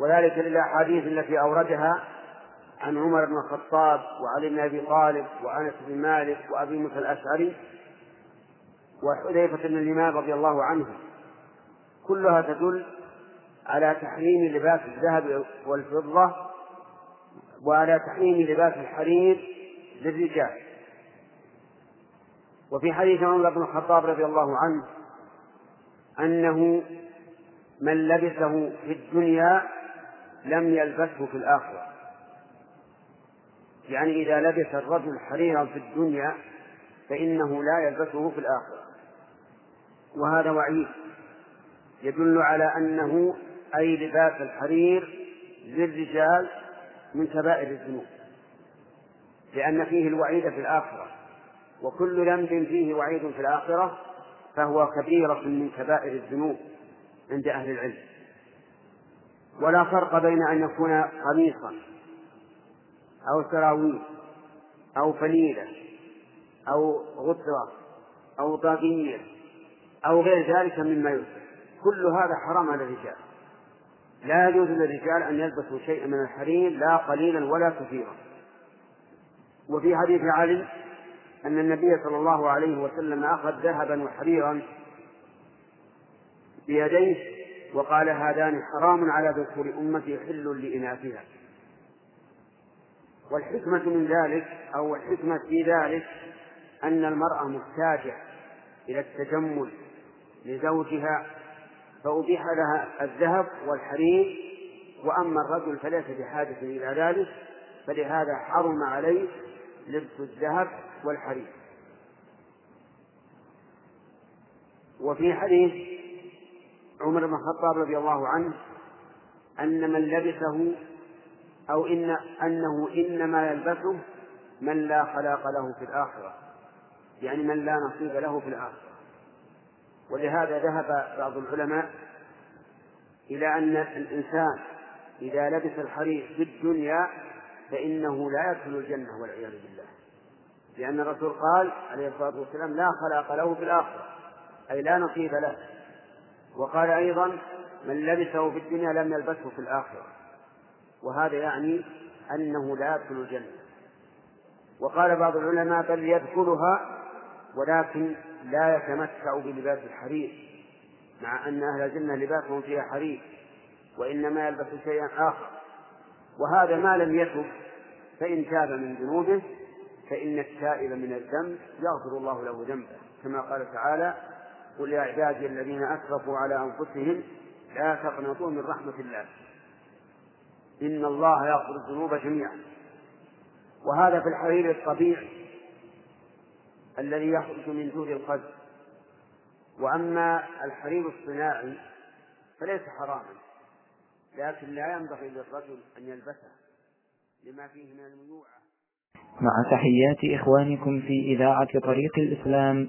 وذلك للأحاديث التي أوردها عن عمر بن الخطاب وعلي بن أبي طالب وأنس بن مالك وأبي موسى الأشعري وحذيفة بن اليمان رضي الله عنه، كلها تدل على تحريم لباس الذهب والفضة وعلى تحريم لباس الحرير للرجال. وفي حديث عمر بن الخطاب رضي الله عنه أنه من لبسه في الدنيا لم يلبسه في الآخرة، يعني إذا لبس الرجل حريرا في الدنيا فإنه لا يلبسه في الآخرة. وهذا وعيد يدل على أنه أي لباس الحرير للرجال من كبائر الذنوب، لأن فيه الوعيد في الآخرة، وكل ذنب فيه وعيد في الآخرة فهو كبيرة من كبائر الذنوب عند أهل العلم. ولا فرق بين أن يكون قميصا أو سراويل أو فنيلة أو غطرة أو طاقية أو غير ذلك مما يلبس، كل هذا حرام على الرجال. لا يجوز للرجال أن يلبسوا شيئا من الحرير لا قليلا ولا كثيرا. وفي حديث علي أن النبي صلى الله عليه وسلم أخذ ذهبا وحريرا بيديه وقال هذان حرام على ذكور أمتي حل لإناثها. والحكمة من ذلك أو الحكمة في ذلك أن المرأة محتاجة إلى التجمل لزوجها، فأبيح لها الذهب والحرير، وأما الرجل فليس بحاجة إلى ذلك، فلهذا حرم عليه لبس الذهب والحرير. وفي حديث عمر بن الخطاب رضي الله عنه أن من لبسه أو أنه إنما يلبسه من لا خلاق له في الآخرة، يعني من لا نصيب له في الآخرة. ولهذا ذهب بعض العلماء إلى أن الإنسان إذا لبس الحرير في الدنيا فإنه لا يدخل الجنة والعياذ بالله، لأن الرسول قال عليه الصلاة والسلام لا خلاق له في الآخرة، أي لا نصيب له. وقال أيضا من لبسه في الدنيا لم يلبسه في الآخرة، وهذا يعني أنه لا يدخل الجنة. وقال بعض العلماء بل يدخلها ولكن لا يتمتع بلباس الحرير، مع أن أهل الجنة لباسهم فيها حرير، وإنما يلبس شيئا آخر. وهذا ما لم يتب، فإن تاب من ذنوبه فإن التائب من الذنب يغفر الله له ذنبه، كما قال تعالى قل يا عبادي الذين أسرفوا على أنفسهم لا تقنطوا من رحمة الله إن الله يغفر الذنوب جميعا. وهذا في الحرير الطبيعي الذي يخرج من جوف القذف، وأما الحرير الصناعي فليس حراما، لكن لا ينبغي للرجل أن يلبسه لما فيه من الميوعة. مع تحيات إخوانكم في إذاعة طريق الإسلام،